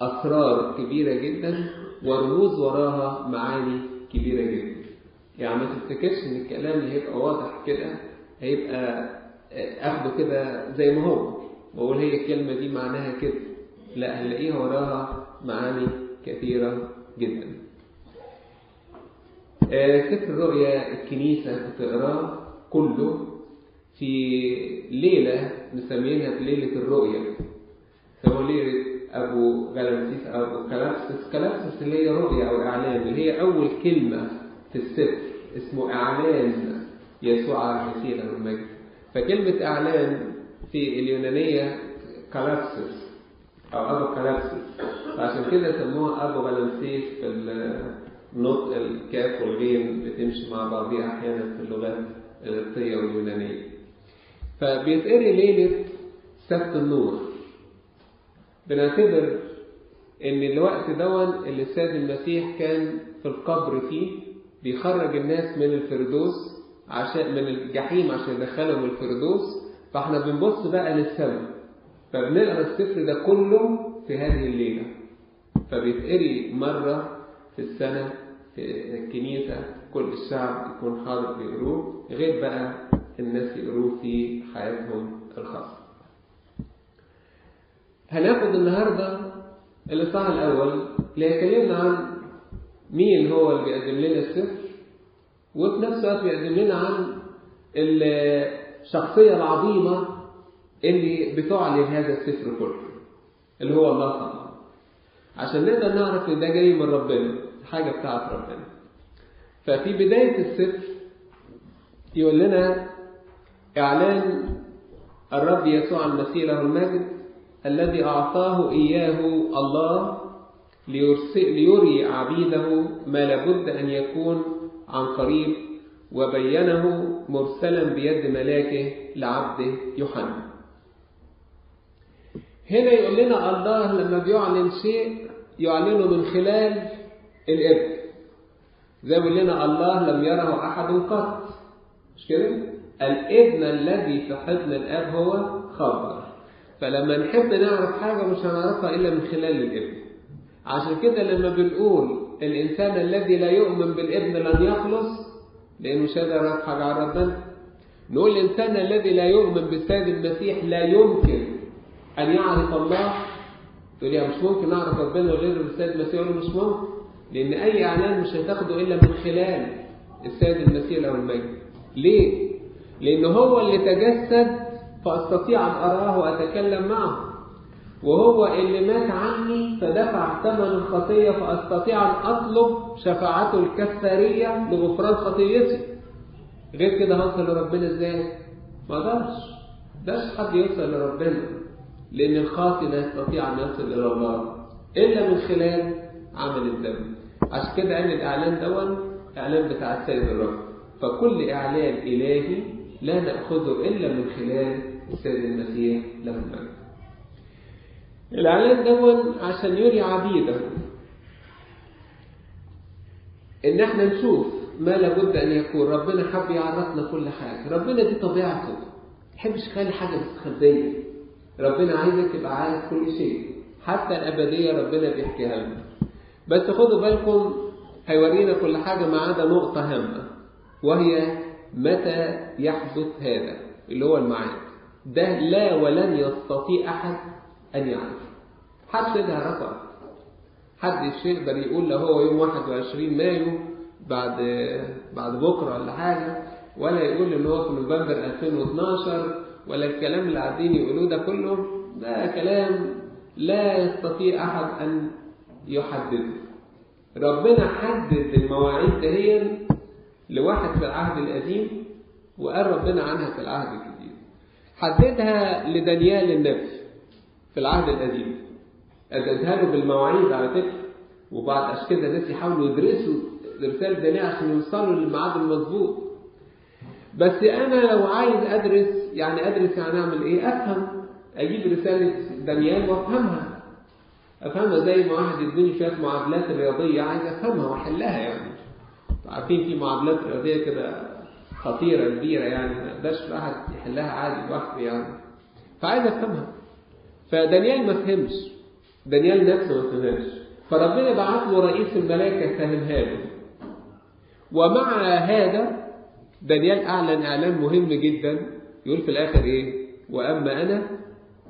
اسرار كبيره جدا، ورموز وراها معاني كبيره جدا. يعني ما تفتكرش ان الكلام اللي هيبقى واضح كده هيبقى اخده كده زي ما هو واقول هي الكلمه دي معناها كده، لا هنلاقيها وراها معاني كثيره جدا. سفر الرؤيا الكنيسه بتقراه كله في ليله مسمينها بليله الرؤيا، سموها ليله ابو غلامسيس او ابو كلابسس. كلابسس اللي هي رؤيا او اعلان، اللي هي اول كلمه في السفر اسمه اعلان يسوع على المسيح المجد. فكلمه اعلان في اليونانيه كلابسس او ابو كلابسس، فعشان كده سموها ابو غلامسيس. في النطق الكاف والغين بتمشي مع بعضيها احيانا في اللغات القبطيه واليونانيه. فبيتقري ليله سبت النور، بنعتبر ان الوقت دون اللي السيد المسيح كان في القبر فيه بيخرج الناس من الفردوس عشان من الجحيم عشان يدخلهم الفردوس. فاحنا بنبص بقى للسماء، فبنقرا السفر ده كله في هذه الليله. فبيتقري مره في السنه في الكنيسه، كل الشعب يكون حاضر بيقروه، غير بقى الناس يقروه في حياتهم الخاصه. هناخد النهارده الاصحاح الاول اللي هيكلمنا عن مين هو اللي بيقدم لنا السفر، وفي نفس الوقت بيقدم لنا عن الشخصيه العظيمه اللي بتعلن هذا السفر كله، اللي هو الله طبعا، عشان نقدر نعرف ان ده جاي من ربنا، حاجه بتاعت ربنا. ففي بدايه السفر يقول لنا اعلان الرب يسوع المسيح له المجد الذي أعطاه إياه الله ليري عبيده ما لابد أن يكون عن قريب، وبينه مرسلا بيد ملاكه لعبده يوحنا. هنا يقول لنا الله لما بيعلن شيء يعلنه من خلال الابن، زي ما يقول لنا الله لم يره أحد قط، مش كده؟ الابن الذي في حضن الآب هو خبر. فلما نحب نعرف حاجة مش هنعرفها إلا من خلال الابن. عشان كده لما بنقول الإنسان الذي لا يؤمن بالابن لن يخلص، لأنه مش قادر يعرف حاجة عن ربنا، نقول الإنسان الذي لا يؤمن بالسيد المسيح لا يمكن أن يعرف الله. تقول يا مش ممكن أعرف ربنا غير بالسيد المسيح؟ مش ممكن، لأن أي إعلان مش هتاخده إلا من خلال السيد المسيح أو المجد. ليه؟ لأنه هو اللي تجسد فأستطيع أن أراه وأتكلم معه، وهو اللي مات عني فدفع ثمن الخطية فأستطيع أن أطلب شفاعته الكفارية لغفران خطيتي. غير كده هوصل لربنا إزاي؟ ما قدرش حد يوصل لربنا، لأن الخاطي لا يستطيع أن يصل إلى الله إلا من خلال عمل الدم. عشان كده قال الإعلان دون إعلان بتاع السيد الرب. فكل إعلان إلهي لا نأخذه إلا من خلال السيد المسيح له المجد. الإعلان دون عشان يري عبيده إن احنا نشوف ما لابد أن يكون. ربنا حب يعرفنا كل حاجة، ربنا دي طبيعته، يحبش يخلي حاجة مستخبية. ربنا عايزك تبقى عارف كل شيء، حتى الأبدية ربنا بيحكيها لنا. بس خدوا بالكم هيورينا كل حاجة ما عدا نقطة هامة، وهي متى يحدث هذا اللي هو الميعاد ده. لا ولن يستطيع أحد أن يعرف، حد ده رقم، حد يقدر يقول له هو يوم 21 مايو بعد بكرة ولا حاجة، ولا يقول إن هو في نوفمبر 2012، ولا الكلام اللي قاعدين يقولوه ده كله. ده كلام لا يستطيع أحد أن يحدده. ربنا حدد المواعيد دهيا لواحد في العهد القديم، وقال ربنا عنها في العهد الجديد. حددها لدانيال النبي في العهد القديم، أددها له بالمواعيد على فكرة. وبعد عشان كده الناس يحاولوا يدرسوا رسالة دانيال عشان يوصلوا للميعاد المظبوط. بس أنا لو عايز أدرس يعني أعمل إيه؟ أفهم، أجيب رسالة دانيال وأفهمها، زي ما واحد يديني شوية معادلات رياضية عايز أفهمها وأحلها. يعني عارفين في معادلات رياضية كده خطيرة كبيرة، يعني ما يقدرش واحد يحلها عادي لوحده يعني، فعايز افهمها. فدانيال ما فهمش، دانيال نفسه ما فهمهاش، فربنا بعت له رئيس الملائكة فهمها له. ومع هذا دانيال أعلن إعلان مهم جدا، يقول في الآخر إيه؟ وأما أنا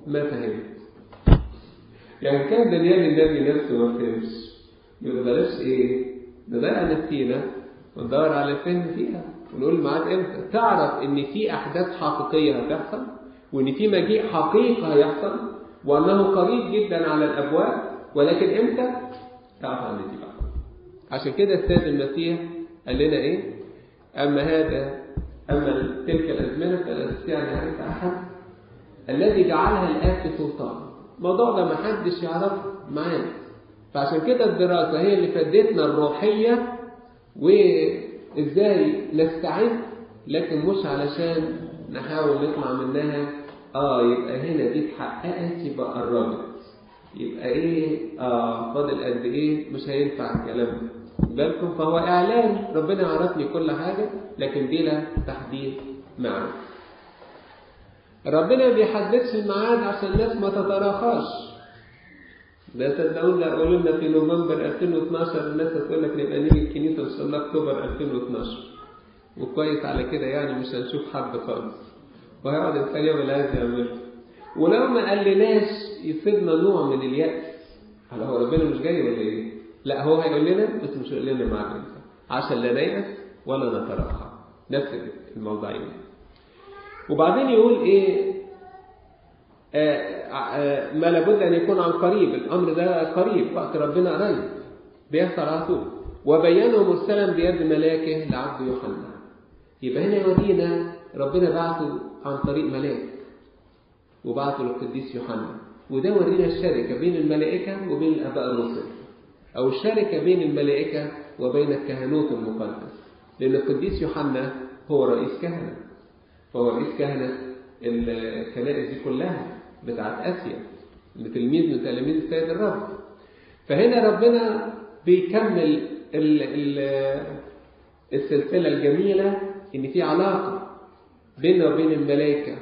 ما فهمت. يعني كان دانيال النبي نفسه ما فهمش، يبقى بلاش إيه؟ نضيع نفسينا وندور على الفهم فيها ونقول الميعاد إمتى. تعرف إن في أحداث حقيقية هتحصل، وإن في مجيء حقيقة هيحصل، وأنه قريب جدا على الأبواب، ولكن إمتى؟ تعرف عن دي بقى. عشان كده السيد المسيح قال لنا إيه؟ أما تلك الأزمنة فلا تستطيع أن يعرفها أحد، الذي جعلها الآب بسلطان. الموضوع ده محدش يعرفه معانا. فعشان كده الدراسة هي اللي فادتنا الروحية وإزاي نستعد، لكن مش علشان نحاول نطلع منها يبقى هنا دي اتحققت يبقى قربت، يبقى إيه فاضل قد إيه، مش هينفع الكلام ده. بالكم فهو إعلان ربنا عرفني كل حاجة، لكن بلا تحديد معاد. ربنا بيحددش الميعاد عشان الناس ما تتراخاش. ده صدقوني قالوا لنا في نوفمبر 2012 الناس هتقول لك نبقى نيجي الكنيسة إن شاء الله أكتوبر 2012، وكويس على كده، يعني مش هنشوف حد خالص، وهيقعد الكلام اللي عايز يعمله. ولو ما قالناش يصيبنا نوع من اليأس، هل هو ربنا مش جاي ولا إيه؟ لا، هو هيقول لنا بس مش هيقول لنا معانا عشان لا نيأس ولا نتراخى. نفس الموضوعين. وبعدين يقول ايه؟ ما لابد ان يكون عن قريب. الامر ده قريب، وقت ربنا قريب بيحصل على طول. وبينه مرسلا بيد ملاكه لعبد يوحنا. يبقى هنا يورينا ربنا بعته عن طريق ملاك، وبعته للقديس يوحنا، وده ورينا الشركه بين الملائكه وبين الاباء الرسل، أو الشركة بين الملائكة وبين الكهنوت المقدس، لأن القديس يوحنا هو رئيس كهنة، فهو رئيس كهنة الكنائس دي كلها بتاعت آسيا، تلميذ من تلاميذ السيد الرب. فهنا ربنا بيكمل السلسلة الجميلة، إن في علاقة بيننا وبين الملائكة،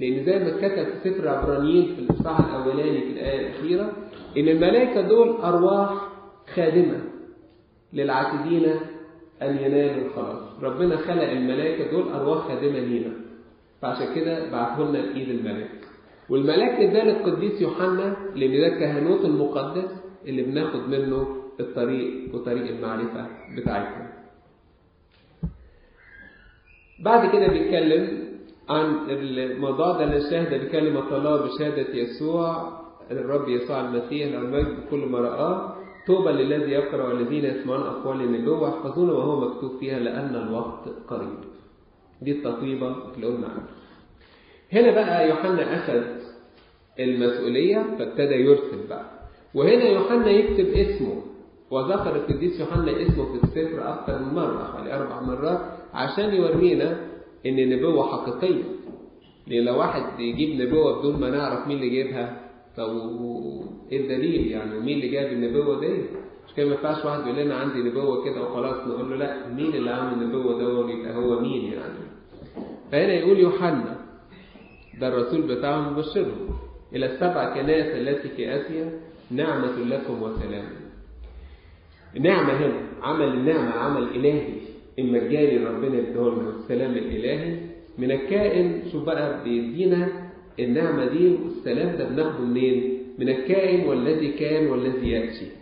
لأن زي ما اتكتب في سفر عبرانيين في الإصحاح الأولاني في الآية الأخيرة، إن الملائكة دول أرواح خادمة للعاتدين أن ينالوا الخلاص. ربنا خلق الملائكة دول أرواح خادمة لينا، فعشان كده بعته لنا بإيد الملاك. والملاك اداه للقديس يوحنا، لأن ده الكهنوت المقدس اللي بناخد منه الطريق وطريق المعرفة بتاعتنا. بعد كده بيتكلم عن الموضوع ده، الشهادة بكلمة الله بشهادة يسوع الرب يسوع المسيح المجد بكل ما رآه. طوبى للذي يقرأ والذين يسمعون أقوال النبوة ويحفظون وهو مكتوب فيها، لأن الوقت قريب. دي التطيبة اللي قلنا عنها. هنا بقى يوحنا أخذ المسؤولية، فابتدى يرسل بقى. وهنا يوحنا يكتب اسمه، وذكر القديس يوحنا اسمه في السفر أكثر من مرة، حوالي 4 مرات، عشان يورينا إن النبوة حقيقية. لأن لو واحد يجيب نبوة بدون ما نعرف مين اللي جايبها، طب ايه الدليل يعني؟ ومين اللي جاب النبوة دي؟ مش كده ما ينفعش واحد يقول لنا عندي نبوة كده وخلاص نقول له لا، مين اللي عامل النبوة ده؟ يبقى هو مين يعني؟ فهنا يقول يوحنا ده الرسول بتاعهم مبشرهم إلى 7 كنائس التي في آسيا، نعمة لكم وسلام. نعمة هنا عمل النعمة، عمل إلهي المجاني ربنا يديهولنا، السلام الإلهي من الكائن. شوف بقى بيدينا النعمة دي والسلام ده بناخده منين؟ من الكائن والذي كان والذي يأتي.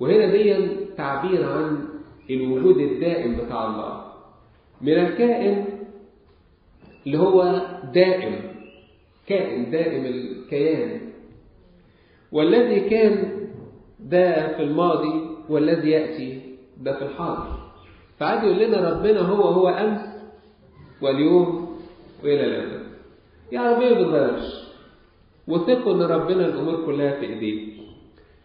وهنا دي تعبير عن الوجود الدائم بتاع الله، من الكائن اللي هو دائم، كائن دائم الكيان، والذي كان ده في الماضي، والذي يأتي ده في الحاضر. فعاد يقول لنا ربنا هو أمس واليوم وإلى الأبد، يعني ما يتغيرش. وثقوا ان ربنا الامور كلها في ايديه.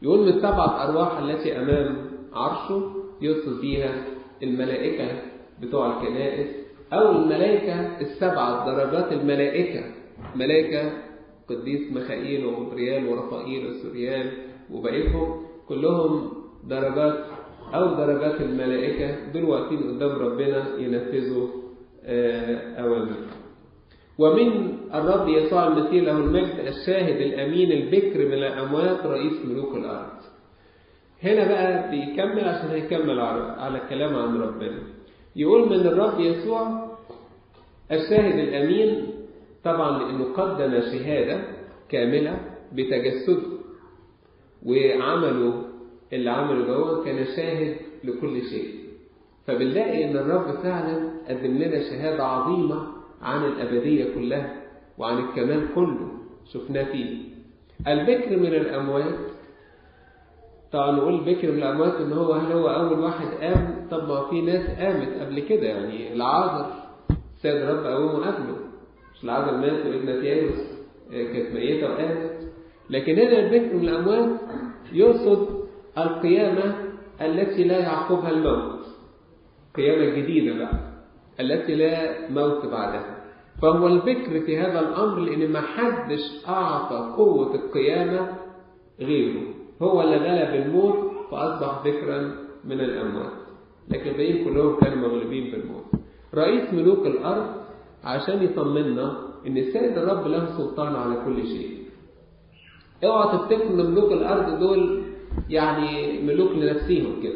يقول من 7 ارواح التي امام عرشه يوصف بيها الملائكه بتوع الكنائس، او الملائكه ال7 درجات الملائكه، ملائكه قديس ميخائيل وغبريال ورافائيل وسوريال وبقيتهم كلهم درجات، او درجات الملائكه دول واقفين قدام ربنا ينفذوا اوامره. ومن الرب يسوع المسيح له المجد، الشاهد الأمين، البكر من الأموات، رئيس ملوك الأرض. هنا بقى بيكمل عشان هيكمل على كلام عن ربنا. يقول من الرب يسوع الشاهد الأمين، طبعا لأنه قدم شهادة كاملة بتجسده وعمله اللي عمله جوه كان شاهد لكل شيء، فبنلاقي أن الرب فعلا قدم لنا شهادة عظيمة عن الأبدية كلها وعن الكمال كله شفناه فيه. البكر من الأموات، طبعا نقول بكر من الأموات إن هو أول واحد قام، طبعا في ناس قامت قبل كده، يعني العازر سيد رب قومه قبله، مش العازر مات وابنة يايروس كانت ميتة وقامت، لكن هنا البكر من الأموات يقصد القيامة التي لا يعقبها الموت، قيامة جديدة بقى التي لا موت بعدها. فهو البكر في هذا الأمر لأن ما حدش أعطى قوة القيامة غيره، هو اللي غلب الموت فأصبح بكرا من الأموات، لكن الباقيين كلهم كانوا مغلوبين بالموت. رئيس ملوك الأرض عشان يطمنا إن السيد الرب له سلطان على كل شيء. اوعى تفتكر إن ملوك الأرض دول يعني ملوك لنفسهم كده،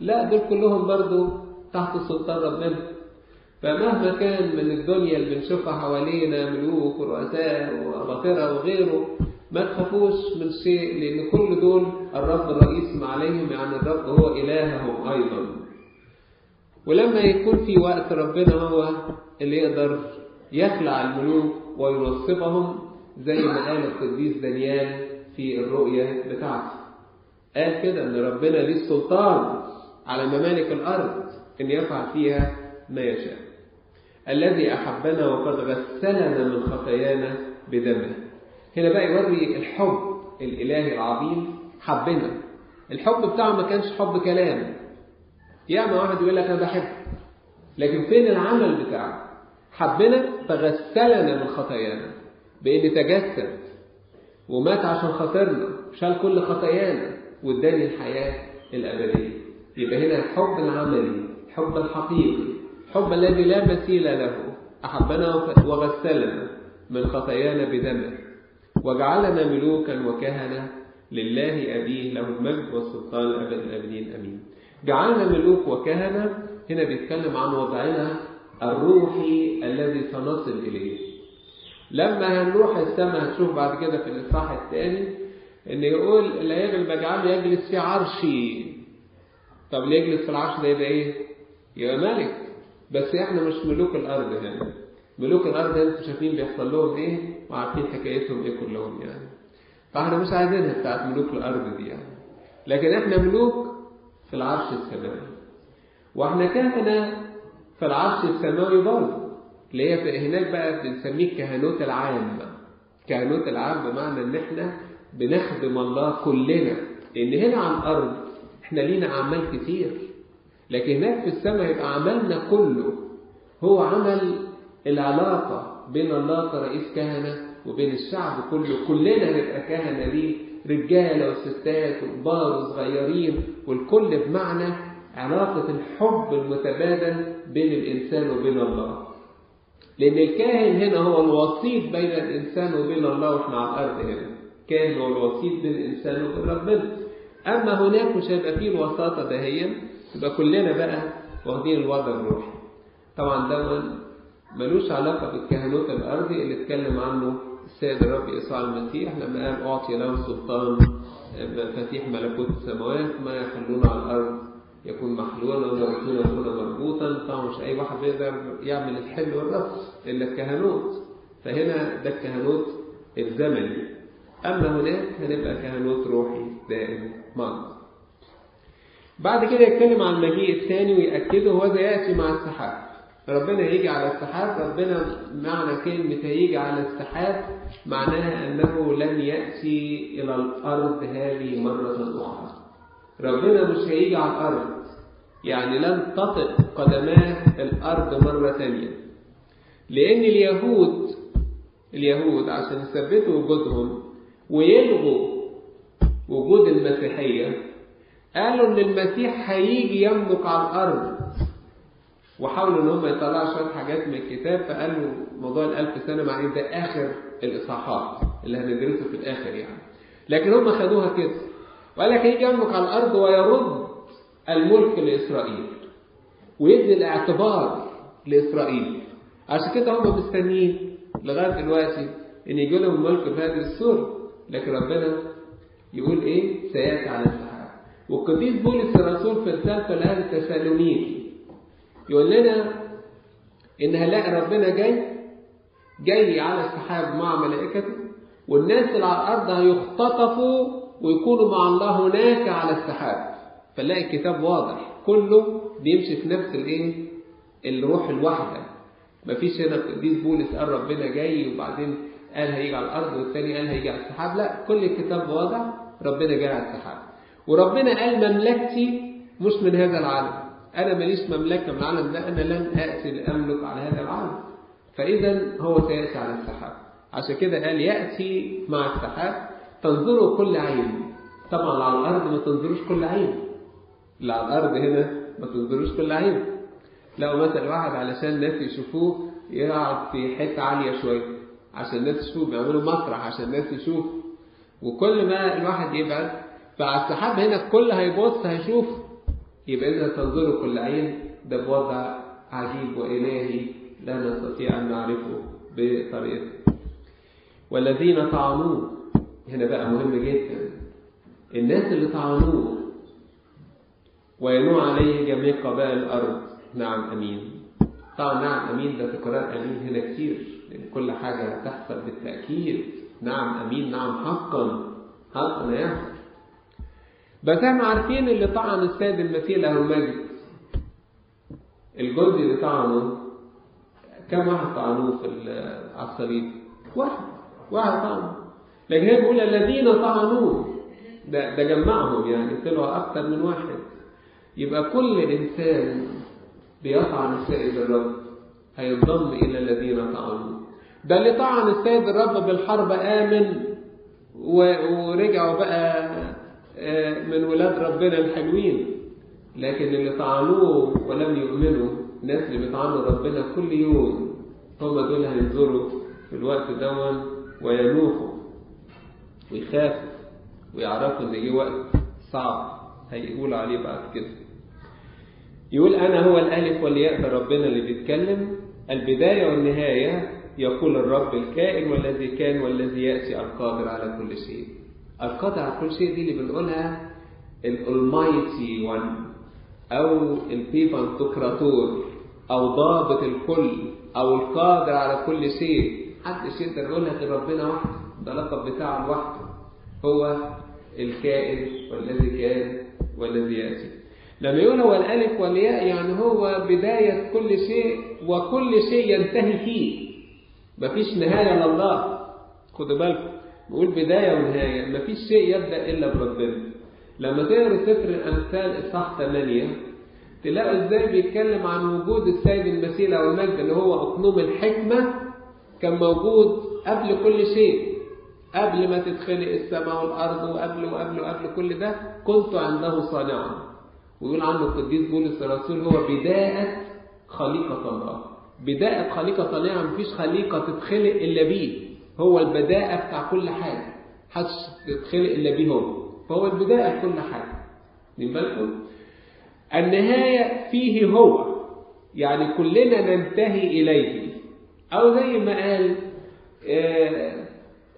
لا، دول كلهم برضو تحت سلطان ربنا. فمهما كان من الدنيا اللي بنشوفها حوالينا ملوك ورؤساء وأباطرة وغيره، ما تخافوش من شيء، لأن كل دول الرب الرئيس عليهم، يعني الرب هو إلههم أيضا. ولما يكون في وقت ربنا هو اللي يقدر يخلع الملوك وينصبهم، زي ما قال القديس دانيال في الرؤية بتاعته، قال كده أن ربنا ليه السلطان على ممالك الأرض أن يفعل فيها ما يشاء. الذي أحبنا وقد غسلنا من خطايانا بدمه. هنا بقى يوري الحب الإلهي العظيم، حبنا، الحب بتاعه ما كانش حب كلام، ياما واحد يقول لك أنا بحبك، لكن فين العمل بتاعه؟ حبنا فغسلنا من خطايانا بأن تجسد ومات عشان خاطرنا، شال كل خطايانا واداني الحياة الأبدية. يبقى هنا الحب العملي، الحب الحقيقي، الحب الذي لا مثيل له. أحبنا وغسلنا من خطايانا بدمه وجعلنا ملوكا وكهنة لله أبيه، له المجد والسلطان أبد الآبدين أمين. جعلنا ملوك وكهنة، هنا بيتكلم عن وضعنا الروحي الذي سنصل إليه. لما هنروح السماء هتشوف بعد كده في الإصحاح الثاني إن يقول الأيام اللي بجعله يجلس في عرشي. طب اللي يجلس في العرش ده يبقى إيه؟ يبقى ملك. بس إحنا مش ملوك الأرض هنا، ملوك الأرض أنتوا شايفين بيحصل لهم إيه وعارفين حكايتهم إيه كلهم يعني، فإحنا مش عايزينها بتاعت ملوك الأرض دي يعني، لكن إحنا ملوك في العرش السماوي، وإحنا كهنة في العرش السماوي برضه، اللي هي هناك بقى بنسميه الكهنوت العام. كهنوت العام بمعنى إن إحنا بنخدم الله كلنا، لأن هنا على الأرض إحنا لينا أعمال كتير، لكن هناك في السماء يبقى عملنا كله هو عمل العلاقة بين الله كرئيس كهنة وبين الشعب كله. كلنا نبقى كهنة ليه، رجالة وستات وكبار وصغيرين، والكل بمعنى علاقة الحب المتبادل بين الإنسان وبين الله، لأن الكاهن هنا هو الوسيط بين الإنسان وبين الله، وإحنا على الأرض هنا الكاهن هو الوسيط بين الإنسان وبين ربنا. أما هناك مش هيبقى فيه الوساطة دهيا، يبقى كلنا بقى واخدين الوضع الروحي. طبعا ده ملوش علاقة بالكهنوت الأرضي اللي اتكلم عنه السيد الرب يسوع المسيح لما قال أعطي له سلطان مفاتيح ملكوت السماوات، ما يحلون على الأرض يكون محلولا ومربوطا يكون مربوطا. طبعا مش أي واحد بيقدر يعمل الحل والرفض إلا الكهنوت، فهنا ده الكهنوت الزمني، أما هناك هنبقى كهنوت روحي دائم معنا. بعد كده يتكلم عن المجيء الثاني ويأكده، هو ده يأتي مع السحاب. ربنا هيجي على السحاب. ربنا معنى كلمة هيجي على السحاب معناها أنه لن يأتي إلى الأرض هذه مرة أخرى. ربنا مش هيجي على الأرض، يعني لن تطئ قدماه الأرض مرة ثانية، لأن اليهود عشان يثبتوا وجودهم ويلغوا وجود المسيحية قالوا ان المسيح هيجي يملك على الارض، وحاولوا ان هم يطلعوا شويه حاجات من الكتاب، فقالوا موضوع الالف سنه معناه ده اخر الاصحاحات اللي هندرسه في الاخر يعني، لكن هم خدوها كده وقال لك هيجي يملك على الأرض ويرد الملك لإسرائيل ويدي الاعتبار لإسرائيل. عشان كده هم مستنيين لغاية دلوقتي إن يجي لهم ملك في هذه السورة، لكن ربنا يقول إيه؟ سيأتي على السحاب. والقديس بولس الرسول في الثالثة لأهل التسالونيك يقول لنا إن هلاقي ربنا جاي على السحاب مع ملائكته، والناس اللي على الأرض هيختطفوا ويكونوا مع الله هناك على السحاب. فنلاقي الكتاب واضح كله بيمشي في نفس الروح الواحدة. مفيش هنا قديس بولس قال ربنا جاي وبعدين قال هيجي على الأرض والثاني قال هيجي على السحاب، لا، كل الكتاب واضح ربنا جاي على السحاب. وربنا قال مملكتي مش من هذا العالم، أنا ماليش مملكة من العالم ده، أنا لن أأتي لأملك على هذا العالم. فإذا هو سيأتي على السحاب، عشان كده قال يأتي مع السحاب. تنظروا كل عين، طبعا على الأرض ما تنظروش كل عين، اللي على الأرض هنا ما تنظروش كل عين. لو مثلا واحد علشان الناس يشوفوه يقعد في حتة عالية شوية عشان الناس تشوفوه، بيعملوا مسرح عشان الناس تشوف. وكل ما الواحد يبعد فعلى السحاب هنا الكل هيبص هيشوف، يبقى إذا تنظروا كل عين ده بوضع عجيب وإلهي لا نستطيع أن نعرفه بطريقته. والذين طعنوه، هنا بقى مهم جدا، الناس اللي طعنوه، وينوع عليه جميع قبائل الأرض. نعم أمين. طبعا نعم أمين ده تكرار أمين هنا كتير، لأن كل حاجة تحصل بالتأكيد. نعم أمين، نعم حقا، حقا يحصل. بس احنا عارفين اللي طعن السيد المسيح له المجد، الجندي اللي طعنه كم واحد طعنوه في الصليب؟ واحد طعنه. لكن هي بيقول الذين طعنوه، ده جمعهم يعني طلعوا أكثر من واحد. يبقى كل إنسان بيطعن السيد الرب هينضم إلى الذين طعنوه. ده اللي طعن السيد الرب بالحرب آمن ورجعوا بقى من ولاد ربنا الحلوين، لكن اللي طعنوه ولم يؤمنوا، الناس اللي بيطعنوا ربنا كل يوم، هم دول هينظروا في الوقت دون وينوخوا ويخافوا ويعرفوا إن جه وقت صعب هيقول عليه بعد كده. يقول أنا هو الألف والياء، ربنا اللي بيتكلم، البداية والنهاية، يقول الرب الكائن والذي كان والذي يأتي، القادر على كل شيء. القادر على كل شيء دي اللي بنقولها الألمايتي وان، أو البيفانتوكراتور، أو ضابط الكل، أو القادر على كل شيء. محدش يقدر يقولها غير ربنا وحده، ده لقب بتاعه وحده، هو الكائن والذي كان والذي يأتي. لما يقول هو الألف والياء يعني هو بداية كل شيء، وكل شيء ينتهي فيه، مفيش نهاية لله. خدوا بالكم بقول بداية ونهاية، مفيش شيء يبدأ إلا بربنا. لما تقرا سفر الأمثال الصح 8 تلاقوا إزاي بيتكلم عن وجود السيد المسيح أو المجد، اللي هو أقنوم الحكمة، كان موجود قبل كل شيء، قبل ما تتخلق السماء والأرض، وقبل كل ده كنت عنده صانعا. ويقول عنه القديس بولس الرسول هو بداية خليقة الله، بداية خليقة صانعة. مفيش خليقة تتخلق إلا بيه، هو البداية بتاع كل حاجة، محدش تتخلق إلا بيه هو، فهو البداية كل حاجة. النهاية فيه هو، يعني كلنا ننتهي إليه. أو زي ما قال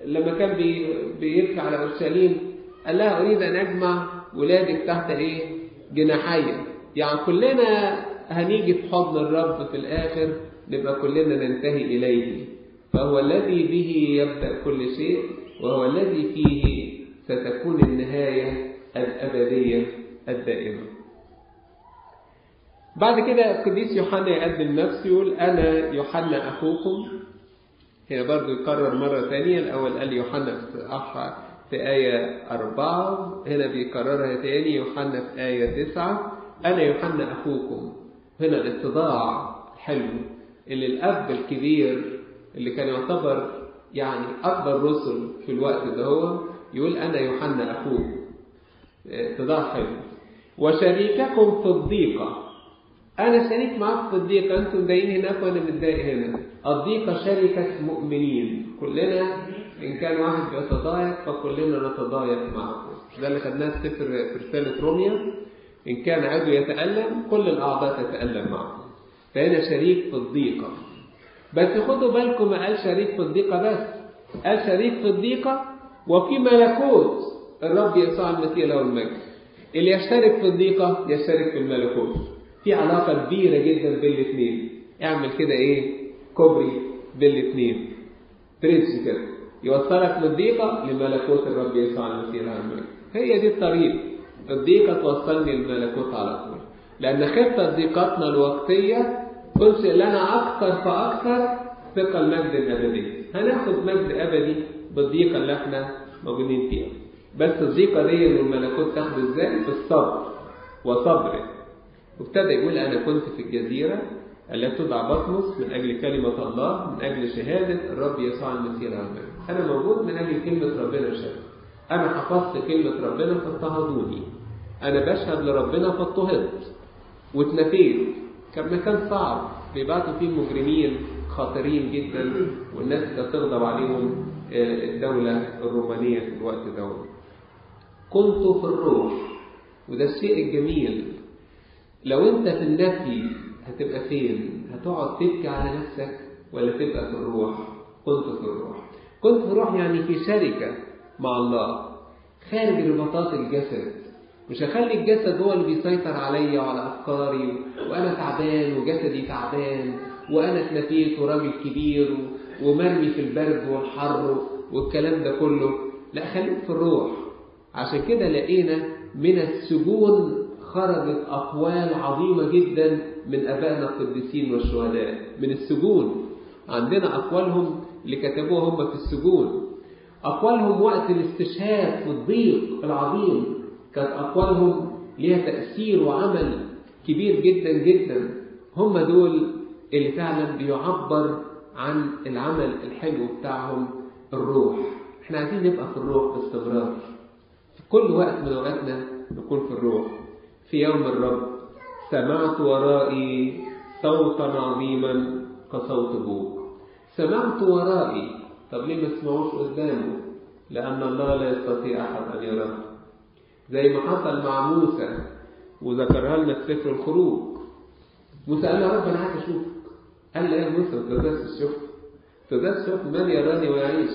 لما كان بيبكي على أورشليم قال لها أريد أن أجمع ولادك تحت جناحية، يعني كلنا هنيجي في حضن الرب في الآخر، نبقى كلنا ننتهي إليه. فهو الذي به يبدأ كل شيء، وهو الذي فيه ستكون النهاية الأبدية الدائمة. بعد كده القديس يوحنا يقدم نفسه يقول أنا يوحنا أخوكم. هنا برضو يكرر مرة ثانية، الأول قال يوحنا في آية 4، هنا بيكررها ثاني يوحنا في آية 9، أنا يوحنا أخوكم. هنا الاتضاع الحلو اللي الأب الكبير اللي كان يعتبر يعني أكبر رسل في الوقت ده هو يقول أنا يوحنا أخوكم، اتضاع حلو. وشريككم في الضيقة، أنا شريك مع الصديق، أنتم داين هناك وأنا متضايق هنا. الضيقة شركة مؤمنين، كلنا إن كان واحد بيتضايق فكلنا نتضايق معه. ده اللي خدناه في سفر رسالة روميا، إن كان عضو يتألم كل الأعضاء تتألم معه. فأنا شريك في الضيقة. بس خدوا بالكم، ما قال شريك في الضيقة بس، قال شريك في الضيقة وفي ملكوت الرب يسوع المسيح له المجد. اللي يشترك في الضيقة يشترك في الملكوت. في علاقة كبيرة جدا بين الاثنين. اعمل كده ايه؟ كوبري بين الاثنين، بريدج كده يوصلك من الضيقة لملكوت الرب يسوع المسيح له المجد. هي دي الطريق، الضيقة توصلني للملكوت على طول، لأن خطة ضيقتنا الوقتية تنشئ لنا أكثر فأكثر ثقة المجد الأبدي. هناخد مجد أبدي بالضيقة اللي احنا موجودين فيها. بس الضيقة دي إن الملكوت تاخد ازاي؟ بالصبر وصبر. وابتدى يقول أنا كنت في الجزيرة التي تدعى بطمس من أجل كلمة الله، من أجل شهادة الرب يسوع المسيح العظيم. أنا موجود من أجل كلمة ربنا شهادة. أنا حفظت كلمة ربنا فاضطهدوني. أنا بشهد لربنا فاضطهدت واتنفيت. كان مكان صعب بيبعتوا فيه مجرمين خطرين جدا، والناس تغضب عليهم الدولة الرومانية في الوقت ده. كنت في الروح، وده الشيء الجميل. لو انت في النفي هتبقى فين؟ هتقعد تبكي على نفسك ولا تبقى في الروح؟ كنت في الروح. كنت في الروح يعني في شركة مع الله خارج رباطات الجسد. مش هخلي الجسد هو اللي بيسيطر عليا وعلى أفكاري، وأنا تعبان وجسدي تعبان وأنا اتنفيت وراجل كبير ومرمي في البرد والحر والكلام ده كله. لا، خليك في الروح. عشان كده لقينا من السجون خرجت أقوال عظيمة جدا من أبائنا القديسين والشهداء. من السجون عندنا أقوالهم اللي كتبوها هم في السجون، أقوالهم وقت الاستشهاد في الضيق العظيم. كانت أقوالهم ليها تأثير وعمل كبير جدا جدا. هم دول اللي فعلا بيعبر عن العمل الحلو بتاعهم، الروح. احنا عايزين نبقى في الروح باستمرار، في كل وقت من اوقاتنا نكون في الروح. في يوم الرب سمعت ورائي صوتا عظيما كصوت بوق. سمعت ورائي، طب ليه ما تسمعوش قدامه؟ لأن الله لا يستطيع أحد أن يراه، زي ما حصل مع موسى وذكرها لنا في سفر الخروج. موسى قال يا رب أنا عايز أشوفك. قال له يا موسى ما تقدرش تشوف، ما تقدرش تشوف، من يراني ويعيش؟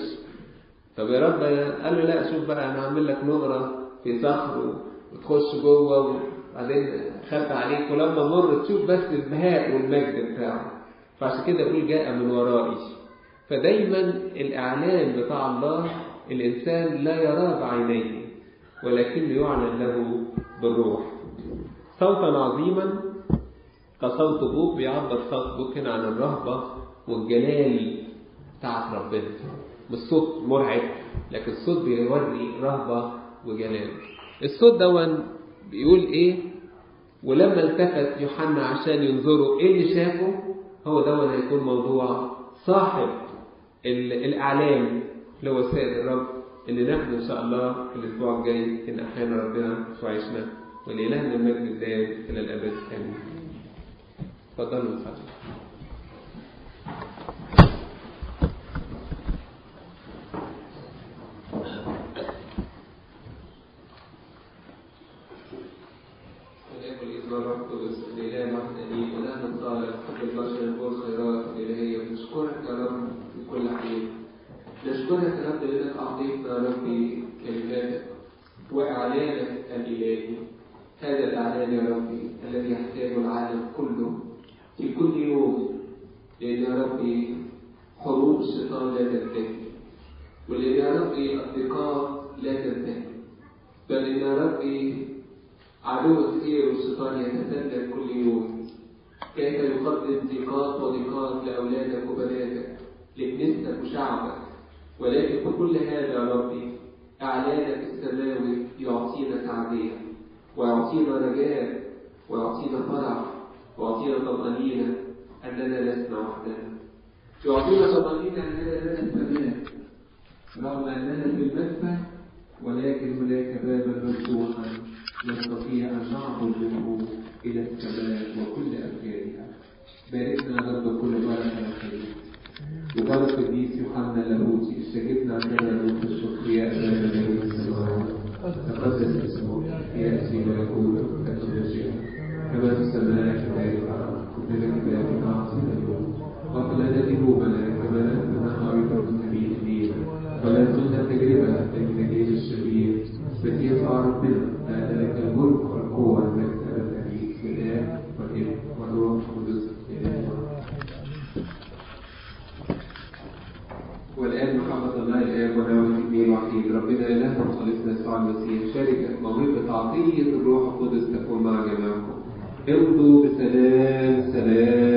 طب يا رب، قال له لا شوف بقى، أنا هعمل لك نقرة في صخر وتخش جوه وبعدين خبي عليك، ولما مر تشوف بس البهاء والمجد بتاعه. فعشان كده أقول جاء من ورائي. فدايما الإعلان بتاع الله الإنسان لا يراه بعينيه ولكن يعلن له بالروح. صوتا عظيما كصوت بوق، بيعبر صوت بوق هنا عن الرهبة والجلال بتاعت ربنا. مش صوت مرعب، لكن الصوت بيوري رهبة وجلال. الصوت ده بيقول ايه؟ ولما التفت يوحنا عشان ينظروا ايه اللي شافه، هو ده هيكون موضوع صاحب الاعلام لوسائل الرب اللي ناخد ان شاء الله الاسبوع الجاي، ان احيانا ربنا وعيشنا ولإلهنا المجد الدائم الى الابد. امين. تفضلوا نصلي. الاب والابن والروح القدس، الاله وحده اله الصالح البشر الخيرات الالهيه. بنشكرك يا رب في كل حين. نشكرك يا رب لانك اعطيتنا يا ربي كلماتك واعلانك الالهي. هذا الاعلان يا ربي الذي يحتاجه العالم كله في كل يوم، لأن يا ربي حروب الشيطان لا تنتهي، ولأن يا ربي الضيقات لا تنتهي، بل إن يا ربي عدو الخير والشيطان يتسلل كل يوم، كيف يقدم ضيقات وضيقات لأولادك وبناتك، لكنيستك وشعبك. ولكن بكل هذا يا ربي إعلانك السماوي يعطينا سعادة ويعطينا رجاء ويعطينا فرح ويعطينا طمأنينة أننا لسنا وحدنا، يعطينا طمأنينة أننا لا نستمر رغم أننا في المدفع، ولكن هناك بابا مفتوحا نستطيع أن نعبد منه إلى الكمال وكل أبكارها. باركنا رب كل بركة خير. وبارك قديس يوحنا اللاهوتي، استجبنا عندنا الروح الصدق يا أبانا الذي في السماوات، تقدس اسمك، يأتي ملكوتك، تأتي شيئا كما في السماء كذلك على الأرض، كلنا كذلك أعطنا اليوم، وقل لنا ذنوبنا كما نحن نغفر للمذنبين، ولا تكلنا تجربة لكن نجيب الشرير، بل يرفع ربنا لأن لك الملك والقوة والمجد أبدا عليك، بالله والابن والروح القدس، إلى والآن محبة الله الآب والابن والروح الوحيد، ربنا إلهنا وخالقنا يسوع المسيح، شركة موهبة عطية الروح القدس تكون مع جميعكم. امضوا بسلام.